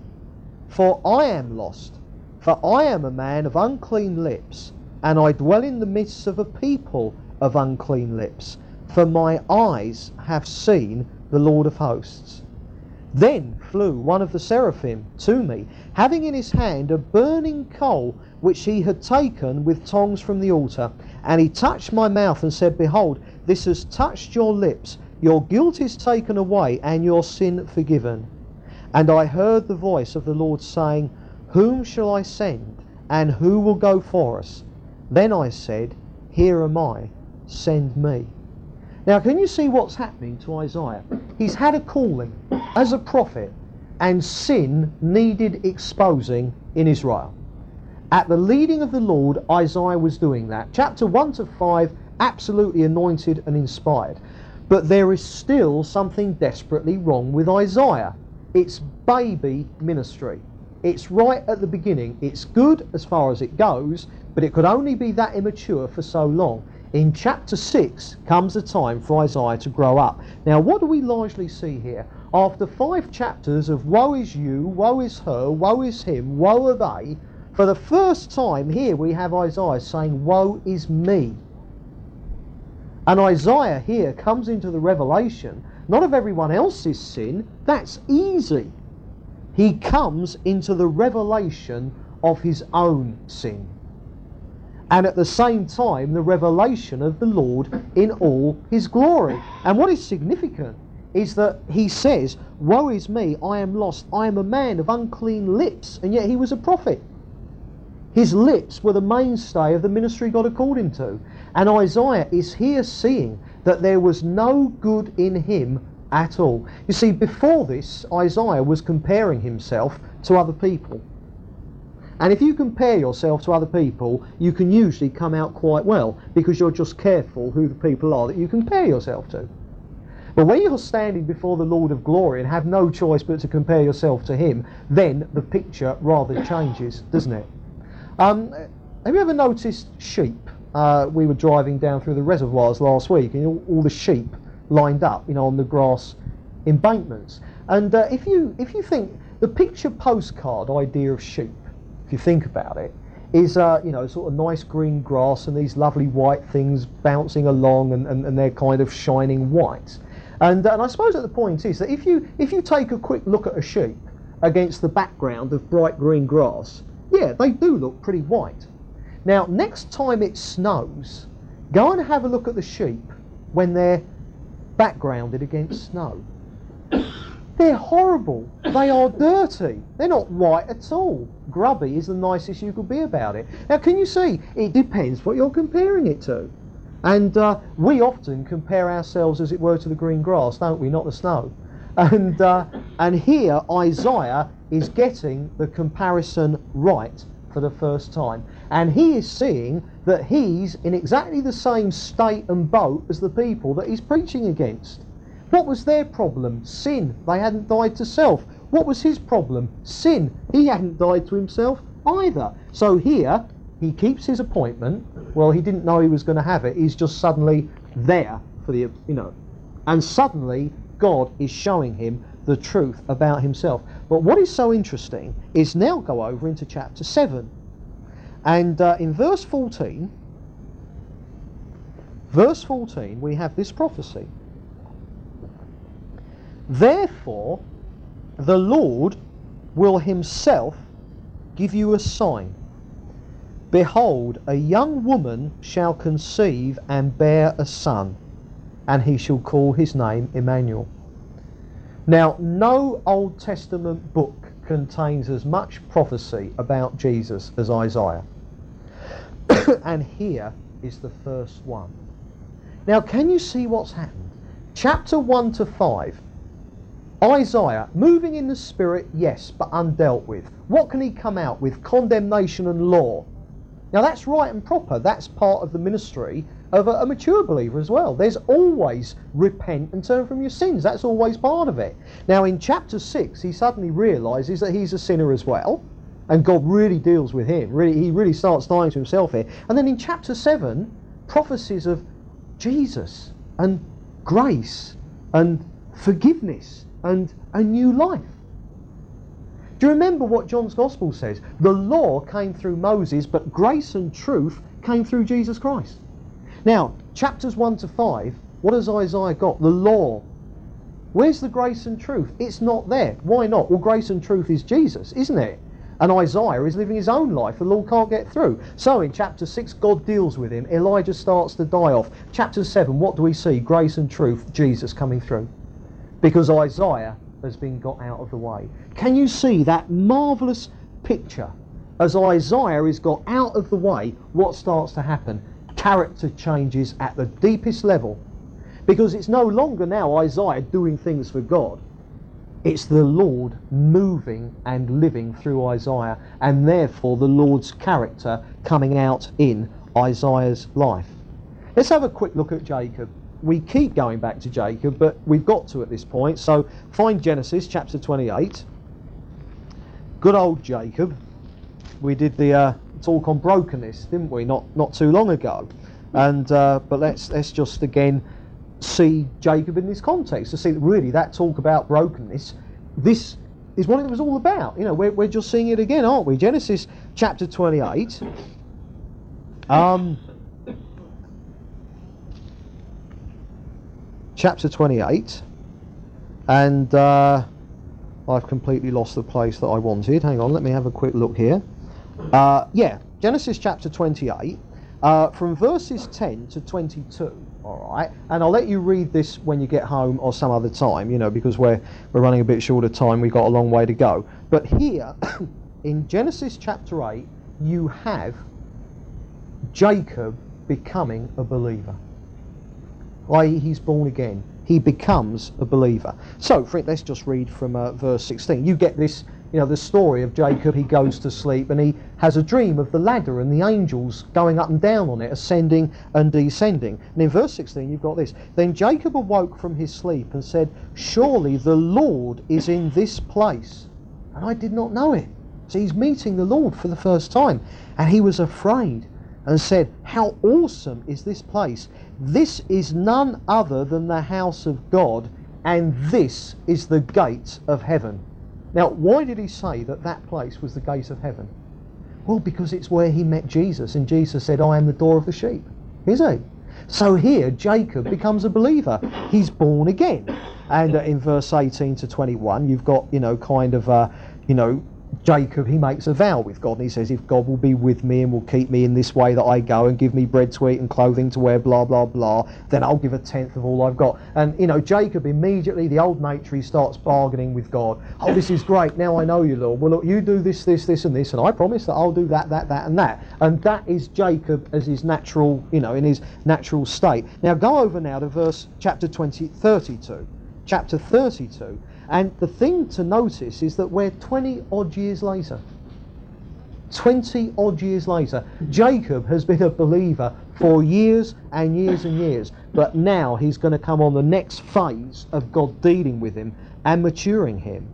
for I am lost, for I am a man of unclean lips, and I dwell in the midst of a people of unclean lips, for my eyes have seen the Lord of hosts. Then flew one of the seraphim to me, having in his hand a burning coal, which he had taken with tongs from the altar. And he touched my mouth and said, Behold, this has touched your lips. Your guilt is taken away, and your sin forgiven. And I heard the voice of the Lord saying, Whom shall I send, and who will go for us? Then I said, Here am I, send me. Now, can you see what's happening to Isaiah? He's had a calling as a prophet, and sin needed exposing in Israel. At the leading of the Lord, Isaiah was doing that. Chapter one to five, absolutely anointed and inspired. But there is still something desperately wrong with Isaiah. It's baby ministry. It's right at the beginning. It's good as far as it goes, but it could only be that immature for so long. In chapter six comes a time for Isaiah to grow up. Now, what do we largely see here? After five chapters of woe is you, woe is her, woe is him, woe are they, for the first time here we have Isaiah saying, Woe is me. And Isaiah here comes into the revelation, not of everyone else's sin, that's easy. He comes into the revelation of his own sin. And at the same time, the revelation of the Lord in all his glory. And what is significant is that he says, woe is me, I am lost, I am a man of unclean lips, and yet he was a prophet. His lips were the mainstay of the ministry God had called him to. And Isaiah is here seeing that there was no good in him at all. You see, before this, Isaiah was comparing himself to other people. And if you compare yourself to other people, you can usually come out quite well, because you're just careful who the people are that you compare yourself to. But when you're standing before the Lord of glory and have no choice but to compare yourself to him, then the picture rather changes, doesn't it? Um, have you ever noticed sheep? Uh, we were driving down through the reservoirs last week, and all, all the sheep lined up, you know, on the grass embankments. And uh, if you if you think, the picture postcard idea of sheep, if you think about it, is uh, you know, sort of nice green grass and these lovely white things bouncing along, and, and, and they're kind of shining white. And uh, and I suppose that the point is that if you if you take a quick look at a sheep against the background of bright green grass, yeah, they do look pretty white. Now, next time it snows, go and have a look at the sheep when they're backgrounded against snow. They're horrible. They are dirty. They're not right at all. Grubby is the nicest you could be about it. Now, can you see? It depends what you're comparing it to. And uh, we often compare ourselves, as it were, to the green grass, don't we? Not the snow. And uh, and here Isaiah is getting the comparison right for the first time. And he is seeing that he's in exactly the same state and boat as the people that he's preaching against. What was their problem? Sin. They hadn't died to self. What was his problem? Sin. He hadn't died to himself either. So here, he keeps his appointment. Well, he didn't know he was going to have it. He's just suddenly there for the, you know. And suddenly, God is showing him the truth about himself. But what is so interesting is now go over into chapter seven. And uh, in verse fourteen, verse fourteen, we have this prophecy. Therefore, the Lord will himself give you a sign. Behold, a young woman shall conceive and bear a son, and he shall call his name Emmanuel. Now, no Old Testament book contains as much prophecy about Jesus as Isaiah. And here is the first one. Now, can you see what's happened? Chapter one to five. Isaiah, moving in the spirit, yes, but undealt with. What can he come out with? Condemnation and law. Now that's right and proper. That's part of the ministry of a, a mature believer as well. There's always repent and turn from your sins. That's always part of it. Now in chapter six, he suddenly realises that he's a sinner as well. And God really deals with him. Really, he really starts dying to himself here. And then in chapter seven, prophecies of Jesus and grace and forgiveness and a new life. Do you remember what John's Gospel says? The law came through Moses, but grace and truth came through Jesus Christ. Now, chapters one to five, what has Isaiah got? The law. Where's the grace and truth? It's not there. Why not? Well, grace and truth is Jesus, isn't it? And Isaiah is living his own life. The law can't get through. So in chapter six, God deals with him. Elijah starts to die off. Chapter seven, what do we see? Grace and truth, Jesus coming through. Because Isaiah has been got out of the way. Can you see that marvellous picture? As Isaiah is got out of the way, what starts to happen? Character changes at the deepest level. Because it's no longer now Isaiah doing things for God. It's the Lord moving and living through Isaiah, and therefore the Lord's character coming out in Isaiah's life. Let's have a quick look at Jacob. We keep going back to Jacob, but we've got to at this point. So find Genesis chapter twenty-eight. Good old Jacob. We did the uh, talk on brokenness, didn't we? Not not too long ago. And uh, but let's let's just again see Jacob in this context to see that really that talk about brokenness, this is what it was all about. You know, we're we're just seeing it again, aren't we? Genesis chapter twenty-eight. Um. Chapter twenty-eight, and uh, I've completely lost the place that I wanted. Hang on, let me have a quick look here. Uh, yeah, Genesis chapter twenty-eight, uh, from verses ten to twenty-two, all right? And I'll let you read this when you get home or some other time, you know, because we're, we're running a bit short of time. We've got a long way to go. But here, in Genesis chapter eight, you have Jacob becoming a believer. that is he's born again. He becomes a believer. So, Fred, let's just read from uh, verse sixteen. You get this, you know, the story of Jacob. He goes to sleep and he has a dream of the ladder and the angels going up and down on it, ascending and descending. And in verse sixteen, you've got this. Then Jacob awoke from his sleep and said, "Surely the Lord is in this place, and I did not know it." So he's meeting the Lord for the first time. And he was afraid and said, "How awesome is this place? This is none other than the house of God, and this is the gate of heaven." Now, why did he say that that place was the gate of heaven? Well, because it's where he met Jesus, and Jesus said, "I am the door of the sheep." Is he? So here, Jacob becomes a believer. He's born again. And uh, in verse eighteen to twenty-one, you've got, you know, kind of, uh, you know, Jacob, he makes a vow with God, and he says, "If God will be with me and will keep me in this way that I go, and give me bread to eat and clothing to wear, blah, blah, blah, then I'll give a tenth of all I've got." And, you know, Jacob immediately, the old nature, he starts bargaining with God. "Oh, this is great. Now I know you, Lord. Well, look, you do this, this, this, and this, and I promise that I'll do that, that, that, and that." And that is Jacob as his natural, you know, in his natural state. Now go over now to verse, chapter twenty, thirty-two. Chapter thirty-two. And the thing to notice is that we're twenty odd years later. twenty odd years later. Jacob has been a believer for years and years and years. But now he's going to come on the next phase of God dealing with him and maturing him.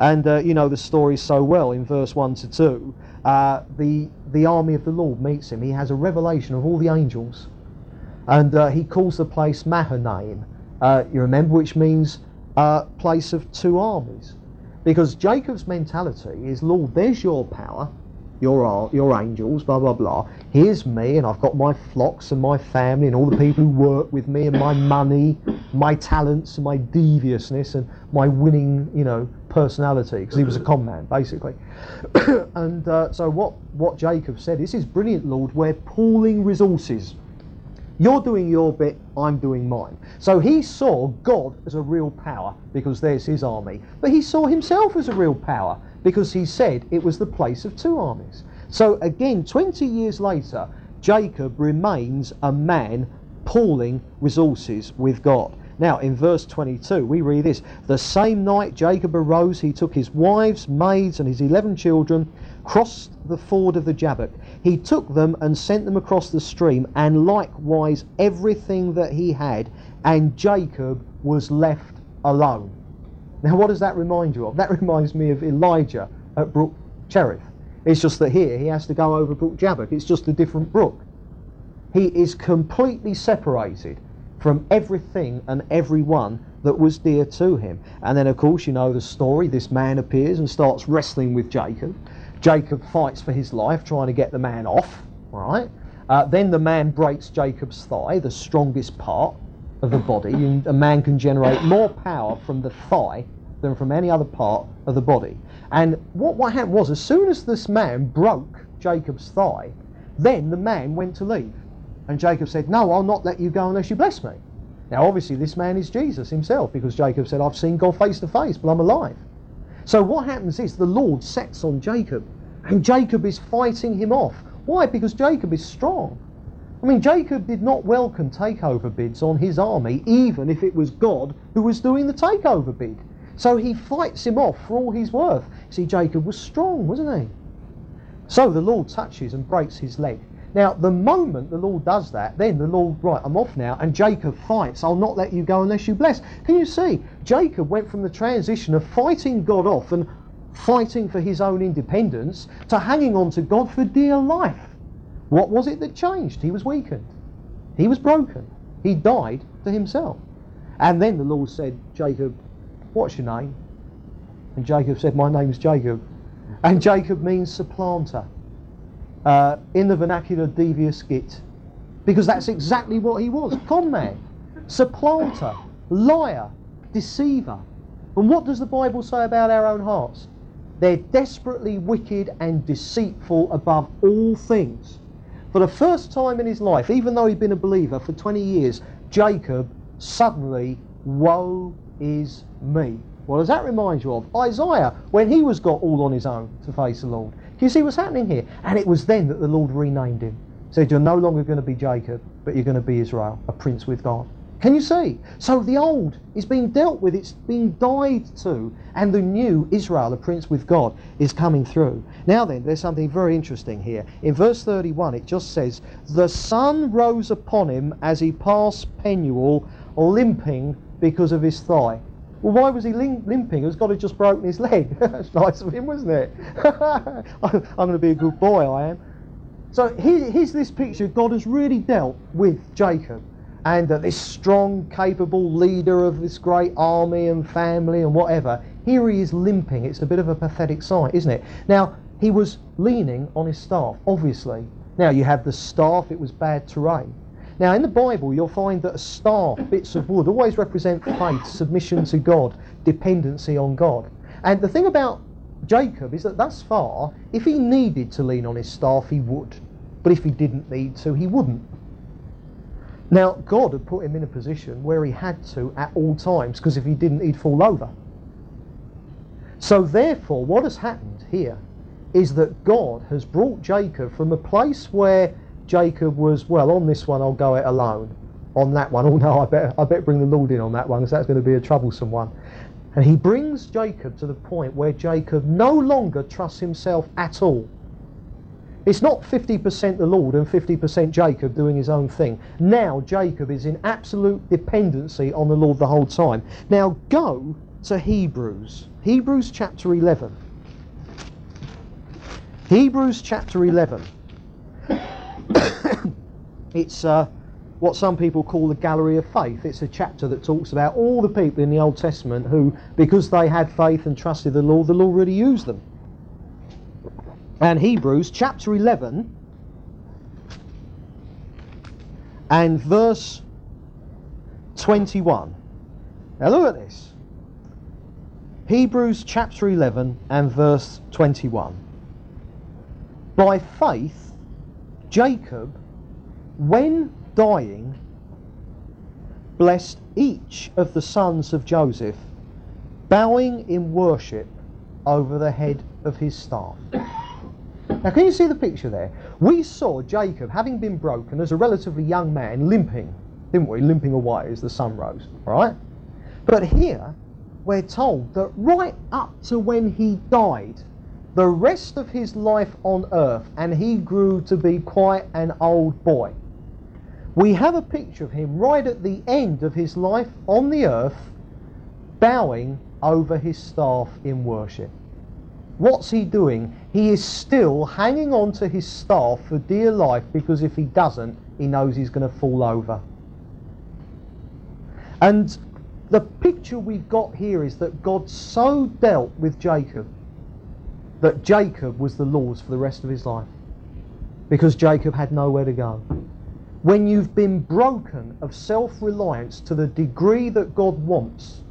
And uh, you know the story so well in verse one to two. Uh, the, the army of the Lord meets him. He has a revelation of all the angels. And uh, he calls the place Mahanaim. Uh, you remember, which means Uh, place of two armies, because Jacob's mentality is, "Lord, there's your power, your your angels, blah blah blah. Here's me, and I've got my flocks and my family and all the people who work with me and my money, my talents and my deviousness and my winning, you know, personality," because he was a con man basically. And uh, so what what Jacob said, "This is brilliant, Lord. We're pooling resources. You're doing your bit, I'm doing mine." So he saw God as a real power because there's his army. But he saw himself as a real power because he said it was the place of two armies. So again, twenty years later, Jacob remains a man pooling resources with God. Now, in verse twenty-two, we read this. "The same night Jacob arose, he took his wives, maids, and his eleven children, crossed the ford of the Jabbok. He took them and sent them across the stream, and likewise everything that he had, and Jacob was left alone." Now, what does that remind you of? That reminds me of Elijah at Brook Cherith. It's just that here he has to go over Brook Jabbok. It's just a different brook. He is completely separated from everything and everyone that was dear to him. And then, of course, you know the story. This man appears and starts wrestling with Jacob. Jacob fights for his life, trying to get the man off, right? Uh, then the man breaks Jacob's thigh, the strongest part of the body. And a man can generate more power from the thigh than from any other part of the body. And what, what happened was, as soon as this man broke Jacob's thigh, then the man went to leave. And Jacob said, "No, I'll not let you go unless you bless me." Now, obviously, this man is Jesus himself, because Jacob said, "I've seen God face to face, but I'm alive." So what happens is the Lord sets on Jacob, and Jacob is fighting him off. Why? Because Jacob is strong. I mean, Jacob did not welcome takeover bids on his army, even if it was God who was doing the takeover bid. So he fights him off for all he's worth. See, Jacob was strong, wasn't he? So the Lord touches and breaks his leg. Now, the moment the Lord does that, then the Lord, "Right, I'm off now," and Jacob fights, "I'll not let you go unless you bless." Can you see? Jacob went from the transition of fighting God off and fighting for his own independence to hanging on to God for dear life. What was it that changed? He was weakened. He was broken. He died to himself. And then the Lord said, "Jacob, what's your name?" And Jacob said, "My name's Jacob." And Jacob means supplanter. Uh, in the vernacular, devious git, because that's exactly what he was. Con man, supplanter, liar, deceiver. And what does the Bible say about our own hearts? They're desperately wicked and deceitful above all things. For the first time in his life, even though he'd been a believer for twenty years, Jacob suddenly, woe is me. What does that remind you of? Isaiah, when he was got all on his own to face the Lord. Do you see what's happening here? And it was then that the Lord renamed him. He said, you're no longer going to be Jacob, but you're going to be Israel, a prince with God. Can you see? So the old is being dealt with, it's being died to, and the new Israel, a prince with God, is coming through. Now then, there's something very interesting here. In verse thirty-one, it just says, the sun rose upon him as he passed Penuel, limping because of his thigh. Well, why was he lim- limping? He's got to just broken his leg. That's nice of him, wasn't it? I'm going to be a good boy, I am. So here's this picture. God has really dealt with Jacob. And that this strong, capable leader of this great army and family and whatever, here he is limping. It's a bit of a pathetic sight, isn't it? Now, he was leaning on his staff, obviously. Now, you have the staff, it was bad terrain. Now, in the Bible, you'll find that a staff, bits of wood, always represent faith, submission to God, dependency on God. And the thing about Jacob is that thus far, if he needed to lean on his staff, he would. But if he didn't need to, he wouldn't. Now, God had put him in a position where he had to at all times, because if he didn't, he'd fall over. So therefore, what has happened here is that God has brought Jacob from a place where Jacob was, well, on this one I'll go it alone. On that one, oh no, I better, I better bring the Lord in on that one, because that's going to be a troublesome one. And he brings Jacob to the point where Jacob no longer trusts himself at all. It's not fifty percent the Lord and fifty percent Jacob doing his own thing. Now Jacob is in absolute dependency on the Lord the whole time. Now go to Hebrews. Hebrews chapter eleven. Hebrews chapter eleven. It's uh, what some people call the gallery of faith. It's a chapter that talks about all the people in the Old Testament who, because they had faith and trusted the Lord, the Lord really used them. And Hebrews chapter eleven and verse twenty-one. Now look at this. Hebrews chapter eleven and verse twenty-one. By faith, Jacob, when dying, blessed each of the sons of Joseph, bowing in worship over the head of his staff. Now, can you see the picture there? We saw Jacob, having been broken as a relatively young man, limping, didn't we? Limping away as the sun rose, right? But here, we're told that right up to when he died, the rest of his life on earth, and he grew to be quite an old boy. We have a picture of him right at the end of his life on the earth, bowing over his staff in worship. What's he doing? He is still hanging on to his staff for dear life, because if he doesn't, he knows he's going to fall over. And the picture we've got here is that God so dealt with Jacob that Jacob was the Lord's for the rest of his life, because Jacob had nowhere to go. When you've been broken of self-reliance to the degree that God wants,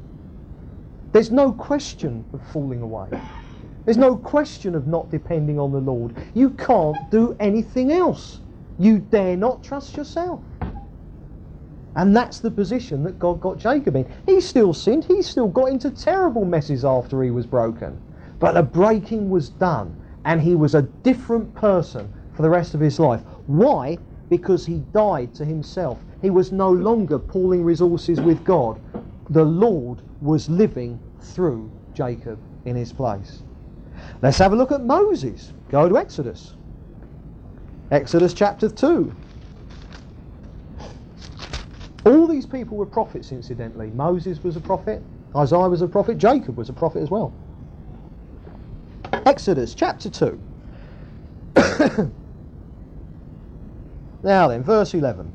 there's no question of falling away. There's no question of not depending on the Lord. You can't do anything else. You dare not trust yourself. And that's the position that God got Jacob in. He still sinned. He still got into terrible messes after he was broken. But the breaking was done. And he was a different person for the rest of his life. Why? Because he died to himself. He was no longer pooling resources with God. The Lord was living through Jacob in his place. Let's have a look at Moses. Go to Exodus. Exodus chapter two. All these people were prophets, incidentally. Moses was a prophet. Isaiah was a prophet. Jacob was a prophet as well. Exodus chapter two. Now then, verse eleven.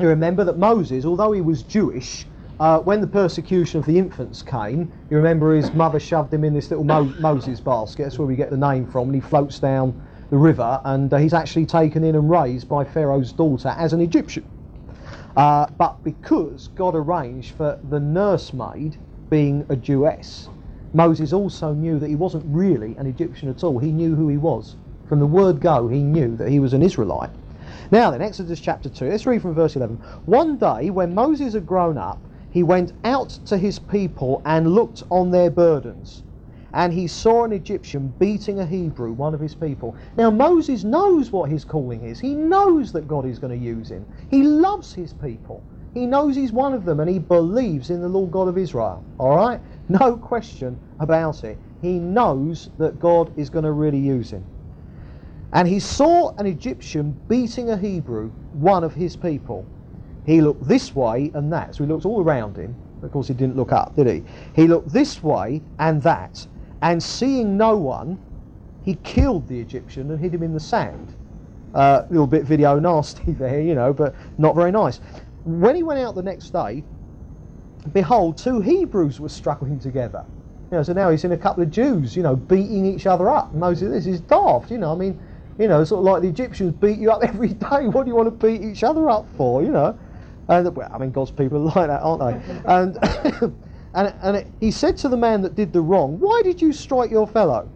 You remember that Moses, although he was Jewish, Uh, when the persecution of the infants came, you remember his mother shoved him in this little Mo- Moses basket. That's where we get the name from. And he floats down the river, and uh, he's actually taken in and raised by Pharaoh's daughter as an Egyptian. Uh, but because God arranged for the nursemaid being a Jewess, Moses also knew that he wasn't really an Egyptian at all. He knew who he was. From the word go, he knew that he was an Israelite. Now then, Exodus chapter two, let's read from verse eleven. One day, when Moses had grown up, he went out to his people and looked on their burdens. And he saw an Egyptian beating a Hebrew, one of his people. Now Moses knows what his calling is. He knows that God is going to use him. He loves his people. He knows he's one of them, and he believes in the Lord God of Israel. All right? No question about it. He knows that God is going to really use him. And he saw an Egyptian beating a Hebrew, one of his people. He looked this way and that. So he looked all around him. Of course, he didn't look up, did he? He looked this way and that. And seeing no one, he killed the Egyptian and hid him in the sand. A uh, little bit video nasty there, you know, but not very nice. When he went out the next day, behold, two Hebrews were struggling together. You know, so now he's seen a couple of Jews, you know, beating each other up. Moses, this is daft, you know. I mean, you know, sort of like the Egyptians beat you up every day. What do you want to beat each other up for, you know? And well, I mean, God's people are like that, aren't they? And and, and it, he said to the man that did the wrong, "Why did you strike your fellow?"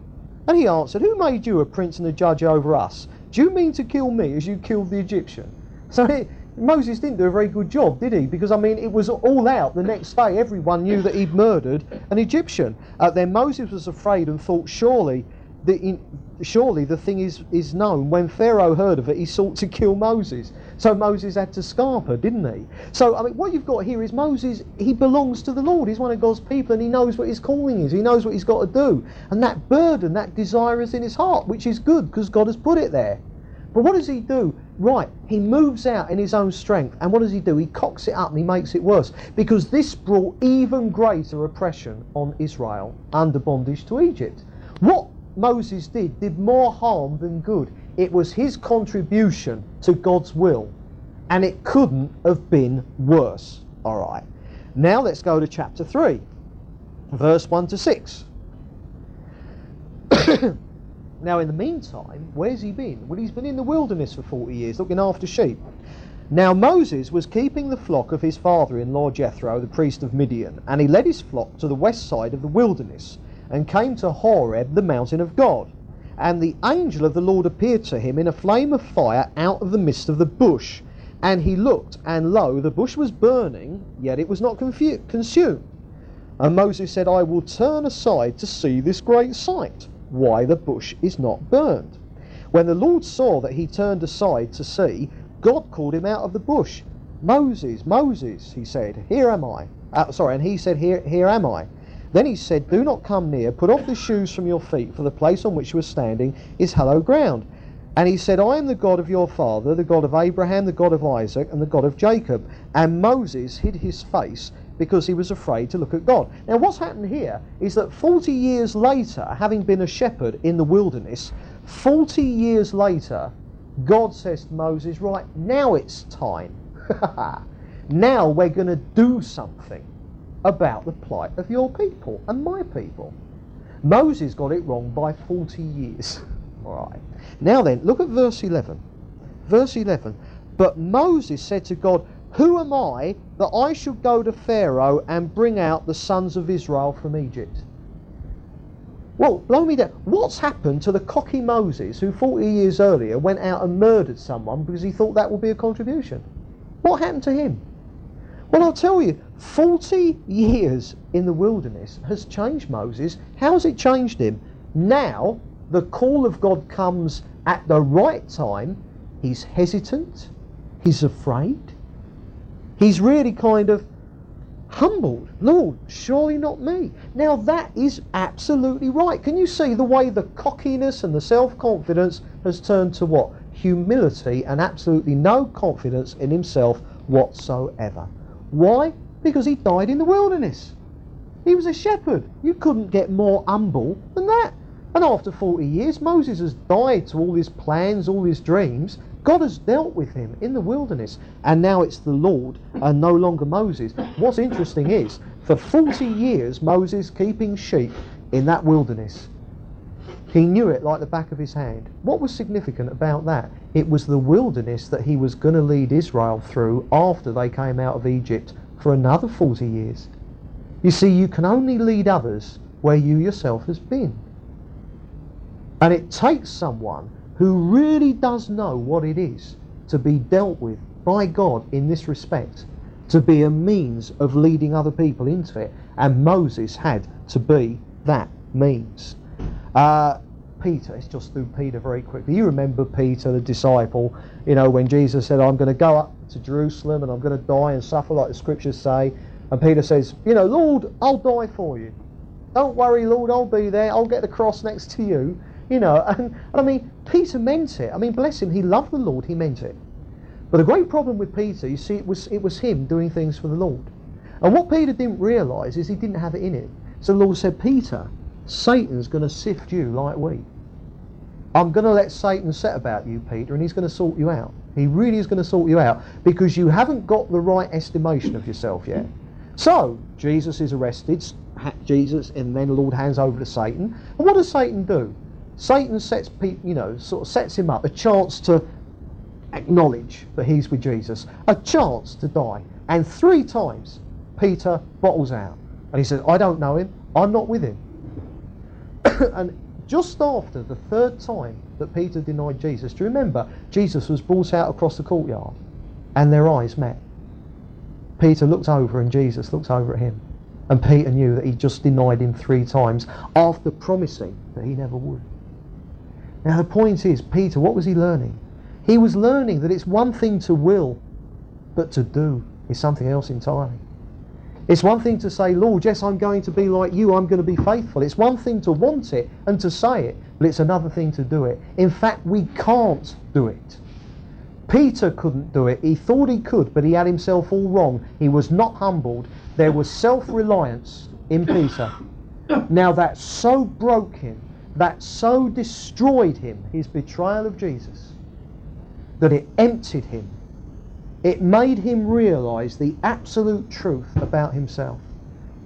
And he answered, "Who made you a prince and a judge over us? Do you mean to kill me as you killed the Egyptian?" So it, Moses didn't do a very good job, did he? Because, I mean, it was all out the next day. Everyone knew that he'd murdered an Egyptian. Uh, then Moses was afraid and thought, surely the, in, surely the thing is, is known. When Pharaoh heard of it, he sought to kill Moses. So Moses had to scarper, didn't he? So, I mean, what you've got here is Moses, he belongs to the Lord. He's one of God's people, and he knows what his calling is. He knows what he's got to do. And that burden, that desire is in his heart, which is good because God has put it there. But what does he do? Right, he moves out in his own strength. And what does he do? He cocks it up and he makes it worse. Because this brought even greater oppression on Israel under bondage to Egypt. What Moses did did more harm than good. It was his contribution to God's will. And it couldn't have been worse. All right. Now let's go to chapter three, verse one to six. Now in the meantime, where's he been? Well, he's been in the wilderness for forty years, looking after sheep. Now Moses was keeping the flock of his father-in-law Jethro, the priest of Midian, and he led his flock to the west side of the wilderness, and came to Horeb, the mountain of God. And the angel of the Lord appeared to him in a flame of fire out of the midst of the bush. And he looked, and lo, the bush was burning, yet it was not consumed. And Moses said, "I will turn aside to see this great sight, why the bush is not burned." When the Lord saw that he turned aside to see, God called him out of the bush. "Moses, Moses," he said, "here am I." Uh, sorry, and he said, here, here am I. Then he said, "Do not come near, put off the shoes from your feet, for the place on which you are standing is hallowed ground." And he said, "I am the God of your father, the God of Abraham, the God of Isaac, and the God of Jacob." And Moses hid his face, because he was afraid to look at God. Now what's happened here is that forty years later, having been a shepherd in the wilderness, forty years later, God says to Moses, right, now it's time. Now we're going to do something about the plight of your people and my people. Moses got it wrong by forty years. All right. Now then, look at verse eleven. Verse eleven. But Moses said to God, "Who am I that I should go to Pharaoh and bring out the sons of Israel from Egypt?" Well, blow me down. What's happened to the cocky Moses who forty years earlier went out and murdered someone because he thought that would be a contribution? What happened to him? Well, I'll tell you, forty years in the wilderness has changed Moses. How has it changed him? Now, the call of God comes at the right time. He's hesitant. He's afraid. He's really kind of humbled. Lord, surely not me. Now that is absolutely right. Can you see the way the cockiness and the self-confidence has turned to what? Humility and absolutely no confidence in himself whatsoever. Why? Because he died in the wilderness. He was a shepherd. You couldn't get more humble than that. And after forty years, Moses has died to all his plans, all his dreams. God has dealt with him in the wilderness, and now it's the Lord and no longer Moses. What's interesting is, for forty years, Moses keeping sheep in that wilderness. He knew it like the back of his hand. What was significant about that? It was the wilderness that he was going to lead Israel through after they came out of Egypt for another forty years. You see, you can only lead others where you yourself has been. And it takes someone who really does know what it is to be dealt with by God in this respect, to be a means of leading other people into it. And Moses had to be that means. Uh, Peter, it's just through Peter very quickly. You remember Peter, the disciple, you know, when Jesus said, I'm going to go up to Jerusalem and I'm going to die and suffer like the scriptures say. And Peter says, you know, Lord, I'll die for you. Don't worry, Lord, I'll be there. I'll get the cross next to you. You know, and, and I mean, Peter meant it. I mean, bless him, he loved the Lord, he meant it. But the great problem with Peter, you see, it was it was him doing things for the Lord. And what Peter didn't realise is he didn't have it in him. So the Lord said, Peter, Satan's going to sift you like wheat. I'm going to let Satan set about you, Peter, and he's going to sort you out. He really is going to sort you out because you haven't got the right estimation of yourself yet. So Jesus is arrested, Jesus, and then the Lord hands over to Satan. And what does Satan do? Satan sets people, you know, sort of sets him up a chance to acknowledge that he's with Jesus, a chance to die. And three times Peter bottles out and he says, I don't know him, I'm not with him. And just after the third time that Peter denied Jesus, do you remember, Jesus was brought out across the courtyard and their eyes met. Peter looked over and Jesus looked over at him, and Peter knew that he just denied him three times after promising that he never would. Now the point is, Peter, what was he learning? He was learning that it's one thing to will, but to do is something else entirely. It's one thing to say, Lord, yes, I'm going to be like you, I'm going to be faithful. It's one thing to want it and to say it, but it's another thing to do it. In fact, we can't do it. Peter couldn't do it. He thought he could, but he had himself all wrong. He was not humbled. There was self-reliance in Peter. Now that so broke him, that so destroyed him, his betrayal of Jesus, that it emptied him. It made him realise the absolute truth about himself.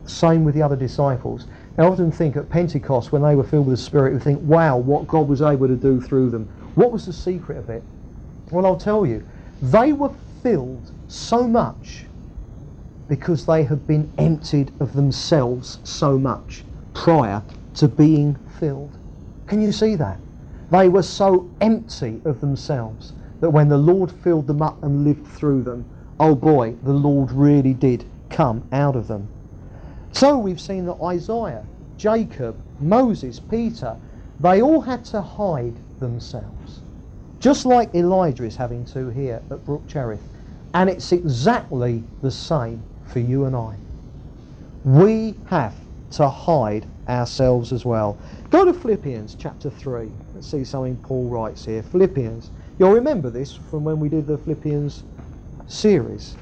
Same with the other disciples. Now, I often think at Pentecost, when they were filled with the Spirit, we think, wow, what God was able to do through them. What was the secret of it? Well, I'll tell you. They were filled so much because they had been emptied of themselves so much prior to being filled. Can you see that? They were so empty of themselves that when the Lord filled them up and lived through them, oh boy, the Lord really did come out of them. So we've seen that Isaiah, Jacob, Moses, Peter, they all had to hide themselves. Just like Elijah is having to here at Brook Cherith. And it's exactly the same for you and I. We have to hide ourselves as well. Go to Philippians chapter three. Let's see something Paul writes here. Philippians. You'll remember this from when we did the Philippians series.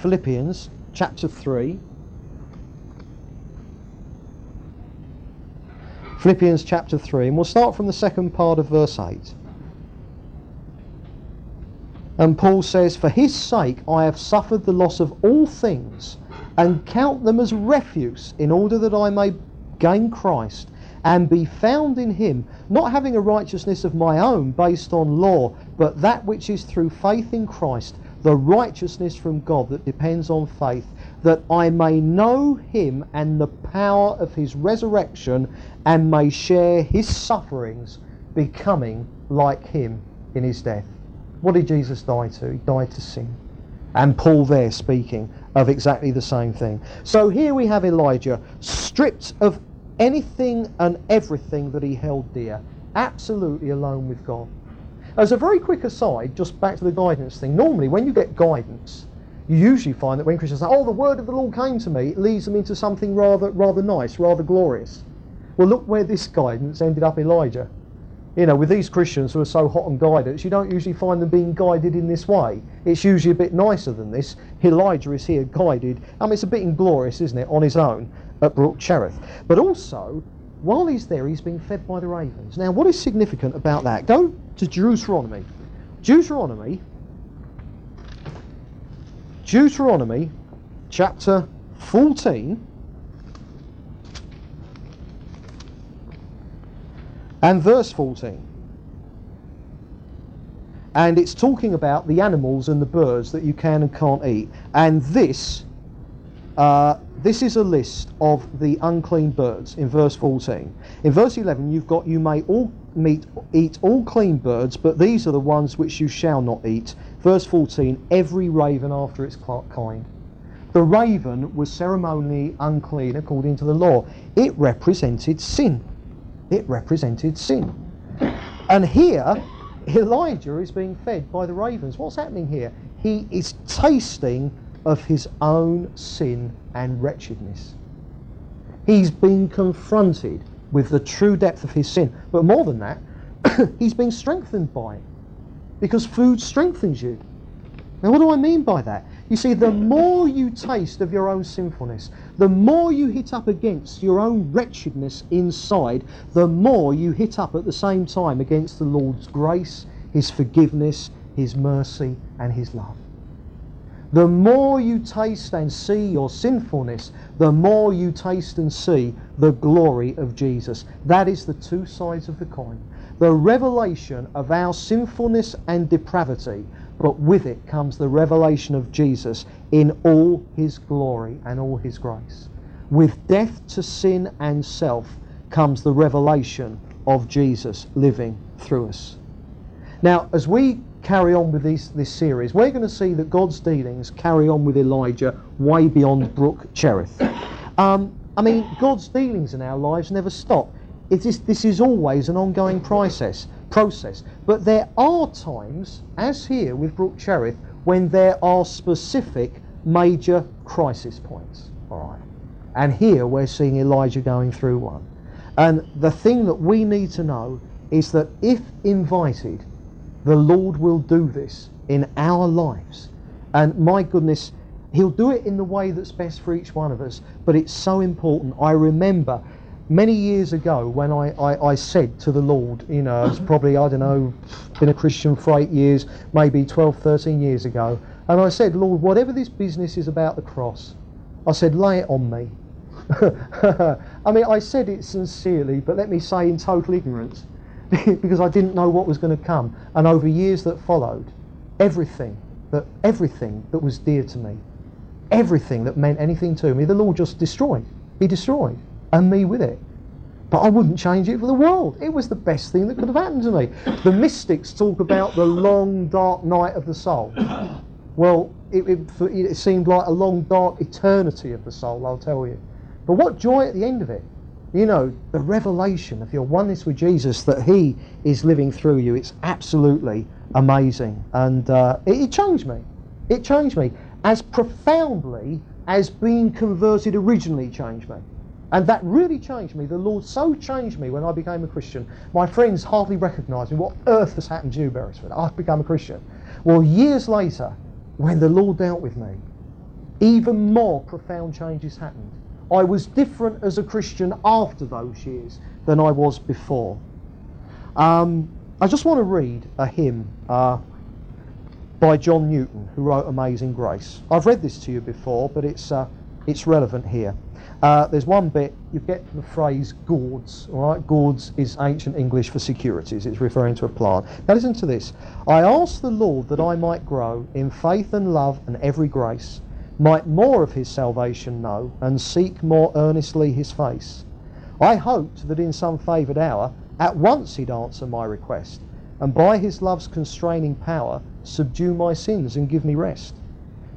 Philippians chapter three. Philippians chapter three, and we'll start from the second part of verse eight. And Paul says, for his sake I have suffered the loss of all things and count them as refuse in order that I may gain Christ and be found in him, not having a righteousness of my own based on law, but that which is through faith in Christ, the righteousness from God that depends on faith, that I may know him and the power of his resurrection and may share his sufferings, becoming like him in his death. What did Jesus die to? He died to sin. And Paul there speaking of exactly the same thing. So here we have Elijah stripped of anything and everything that he held dear, absolutely alone with God. As a very quick aside, just back to the guidance thing, normally when you get guidance, you usually find that when Christians say, oh, the word of the Lord came to me, it leads them into something rather rather nice, rather glorious. Well, look where this guidance ended up Elijah. You know, with these Christians who are so hot on guidance, you don't usually find them being guided in this way. It's usually a bit nicer than this. Elijah is here guided. I mean, it's a bit inglorious, isn't it, on his own at Brook Cherith. But also, while he's there, he's being fed by the ravens. Now, what is significant about that? Go to Deuteronomy. Deuteronomy, Deuteronomy chapter fourteen and verse fourteen. And it's talking about the animals and the birds that you can and can't eat. And this, uh, this is a list of the unclean birds in verse fourteen. In verse eleven, you've got you may all meat eat all clean birds, but these are the ones which you shall not eat. Verse fourteen, every raven after its kind. The raven was ceremonially unclean according to the law. It represented sin. It represented sin. And here, Elijah is being fed by the ravens. What's happening here? He is tasting of his own sin and wretchedness. He's been confronted with the true depth of his sin. But more than that, he's been strengthened by it. Because food strengthens you. Now what do I mean by that? You see, the more you taste of your own sinfulness, the more you hit up against your own wretchedness inside, the more you hit up at the same time against the Lord's grace, His forgiveness, His mercy and His love. The more you taste and see your sinfulness, the more you taste and see the glory of Jesus. That is the two sides of the coin. The revelation of our sinfulness and depravity, but with it comes the revelation of Jesus in all His glory and all His grace. With death to sin and self comes the revelation of Jesus living through us. Now, as we carry on with this, this series, we're going to see that God's dealings carry on with Elijah way beyond Brook Cherith. Um, I mean, God's dealings in our lives never stop. It is, this is always an ongoing process, process. But there are times, as here with Brook Cherith, when there are specific major crisis points. All right. And here we're seeing Elijah going through one. And the thing that we need to know is that if invited, the Lord will do this in our lives. And my goodness, He'll do it in the way that's best for each one of us. But it's so important. I remember many years ago when I, I, I said to the Lord, you know, it's probably, I don't know, been a Christian for eight years, maybe twelve, thirteen years ago. And I said, Lord, whatever this business is about the cross, I said, lay it on me. I mean, I said it sincerely, but let me say in total ignorance. Because I didn't know what was going to come. And over years that followed, everything that everything that was dear to me, everything that meant anything to me, the Lord just destroyed. He destroyed. And me with it. But I wouldn't change it for the world. It was the best thing that could have happened to me. The mystics talk about the long dark night of the soul. Well, it, it, it seemed like a long dark eternity of the soul, I'll tell you. But what joy at the end of it. You know, the revelation of your oneness with Jesus that He is living through you, it's absolutely amazing. And uh, it, it changed me. It changed me as profoundly as being converted originally changed me. And that really changed me. The Lord so changed me when I became a Christian. My friends hardly recognised me. What earth has happened to you, Beresford? I've become a Christian. Well, years later, when the Lord dealt with me, even more profound changes happened. I was different as a Christian after those years than I was before. Um, I just want to read a hymn uh, by John Newton, who wrote Amazing Grace. I've read this to you before, but it's uh, it's relevant here. Uh, there's one bit, you get the phrase gourds, all right? Gourds is ancient English for securities. It's referring to a plant. Now listen to this. I asked the Lord that I might grow in faith and love and every grace, might more of His salvation know, and seek more earnestly His face. I hoped that in some favoured hour, at once He'd answer my request, and by His love's constraining power, subdue my sins and give me rest.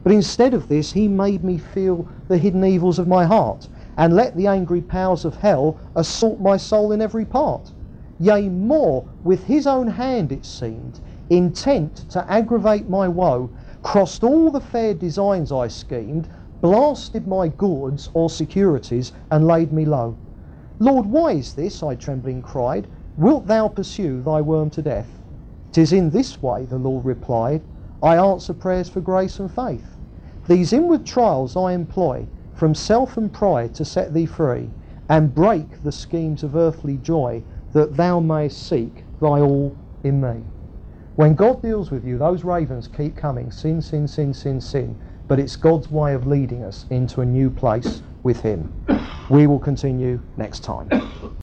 But instead of this, He made me feel the hidden evils of my heart, and let the angry powers of hell assault my soul in every part. Yea, more, with His own hand it seemed, intent to aggravate my woe, crossed all the fair designs I schemed, blasted my goods or securities, and laid me low. Lord, why is this? I trembling cried. Wilt thou pursue thy worm to death? Tis in this way, the Lord replied, I answer prayers for grace and faith. These inward trials I employ, from self and pride to set thee free, and break the schemes of earthly joy, that thou mayest seek thy all in me. When God deals with you, those ravens keep coming, sin, sin, sin, sin, sin. But it's God's way of leading us into a new place with Him. We will continue next time.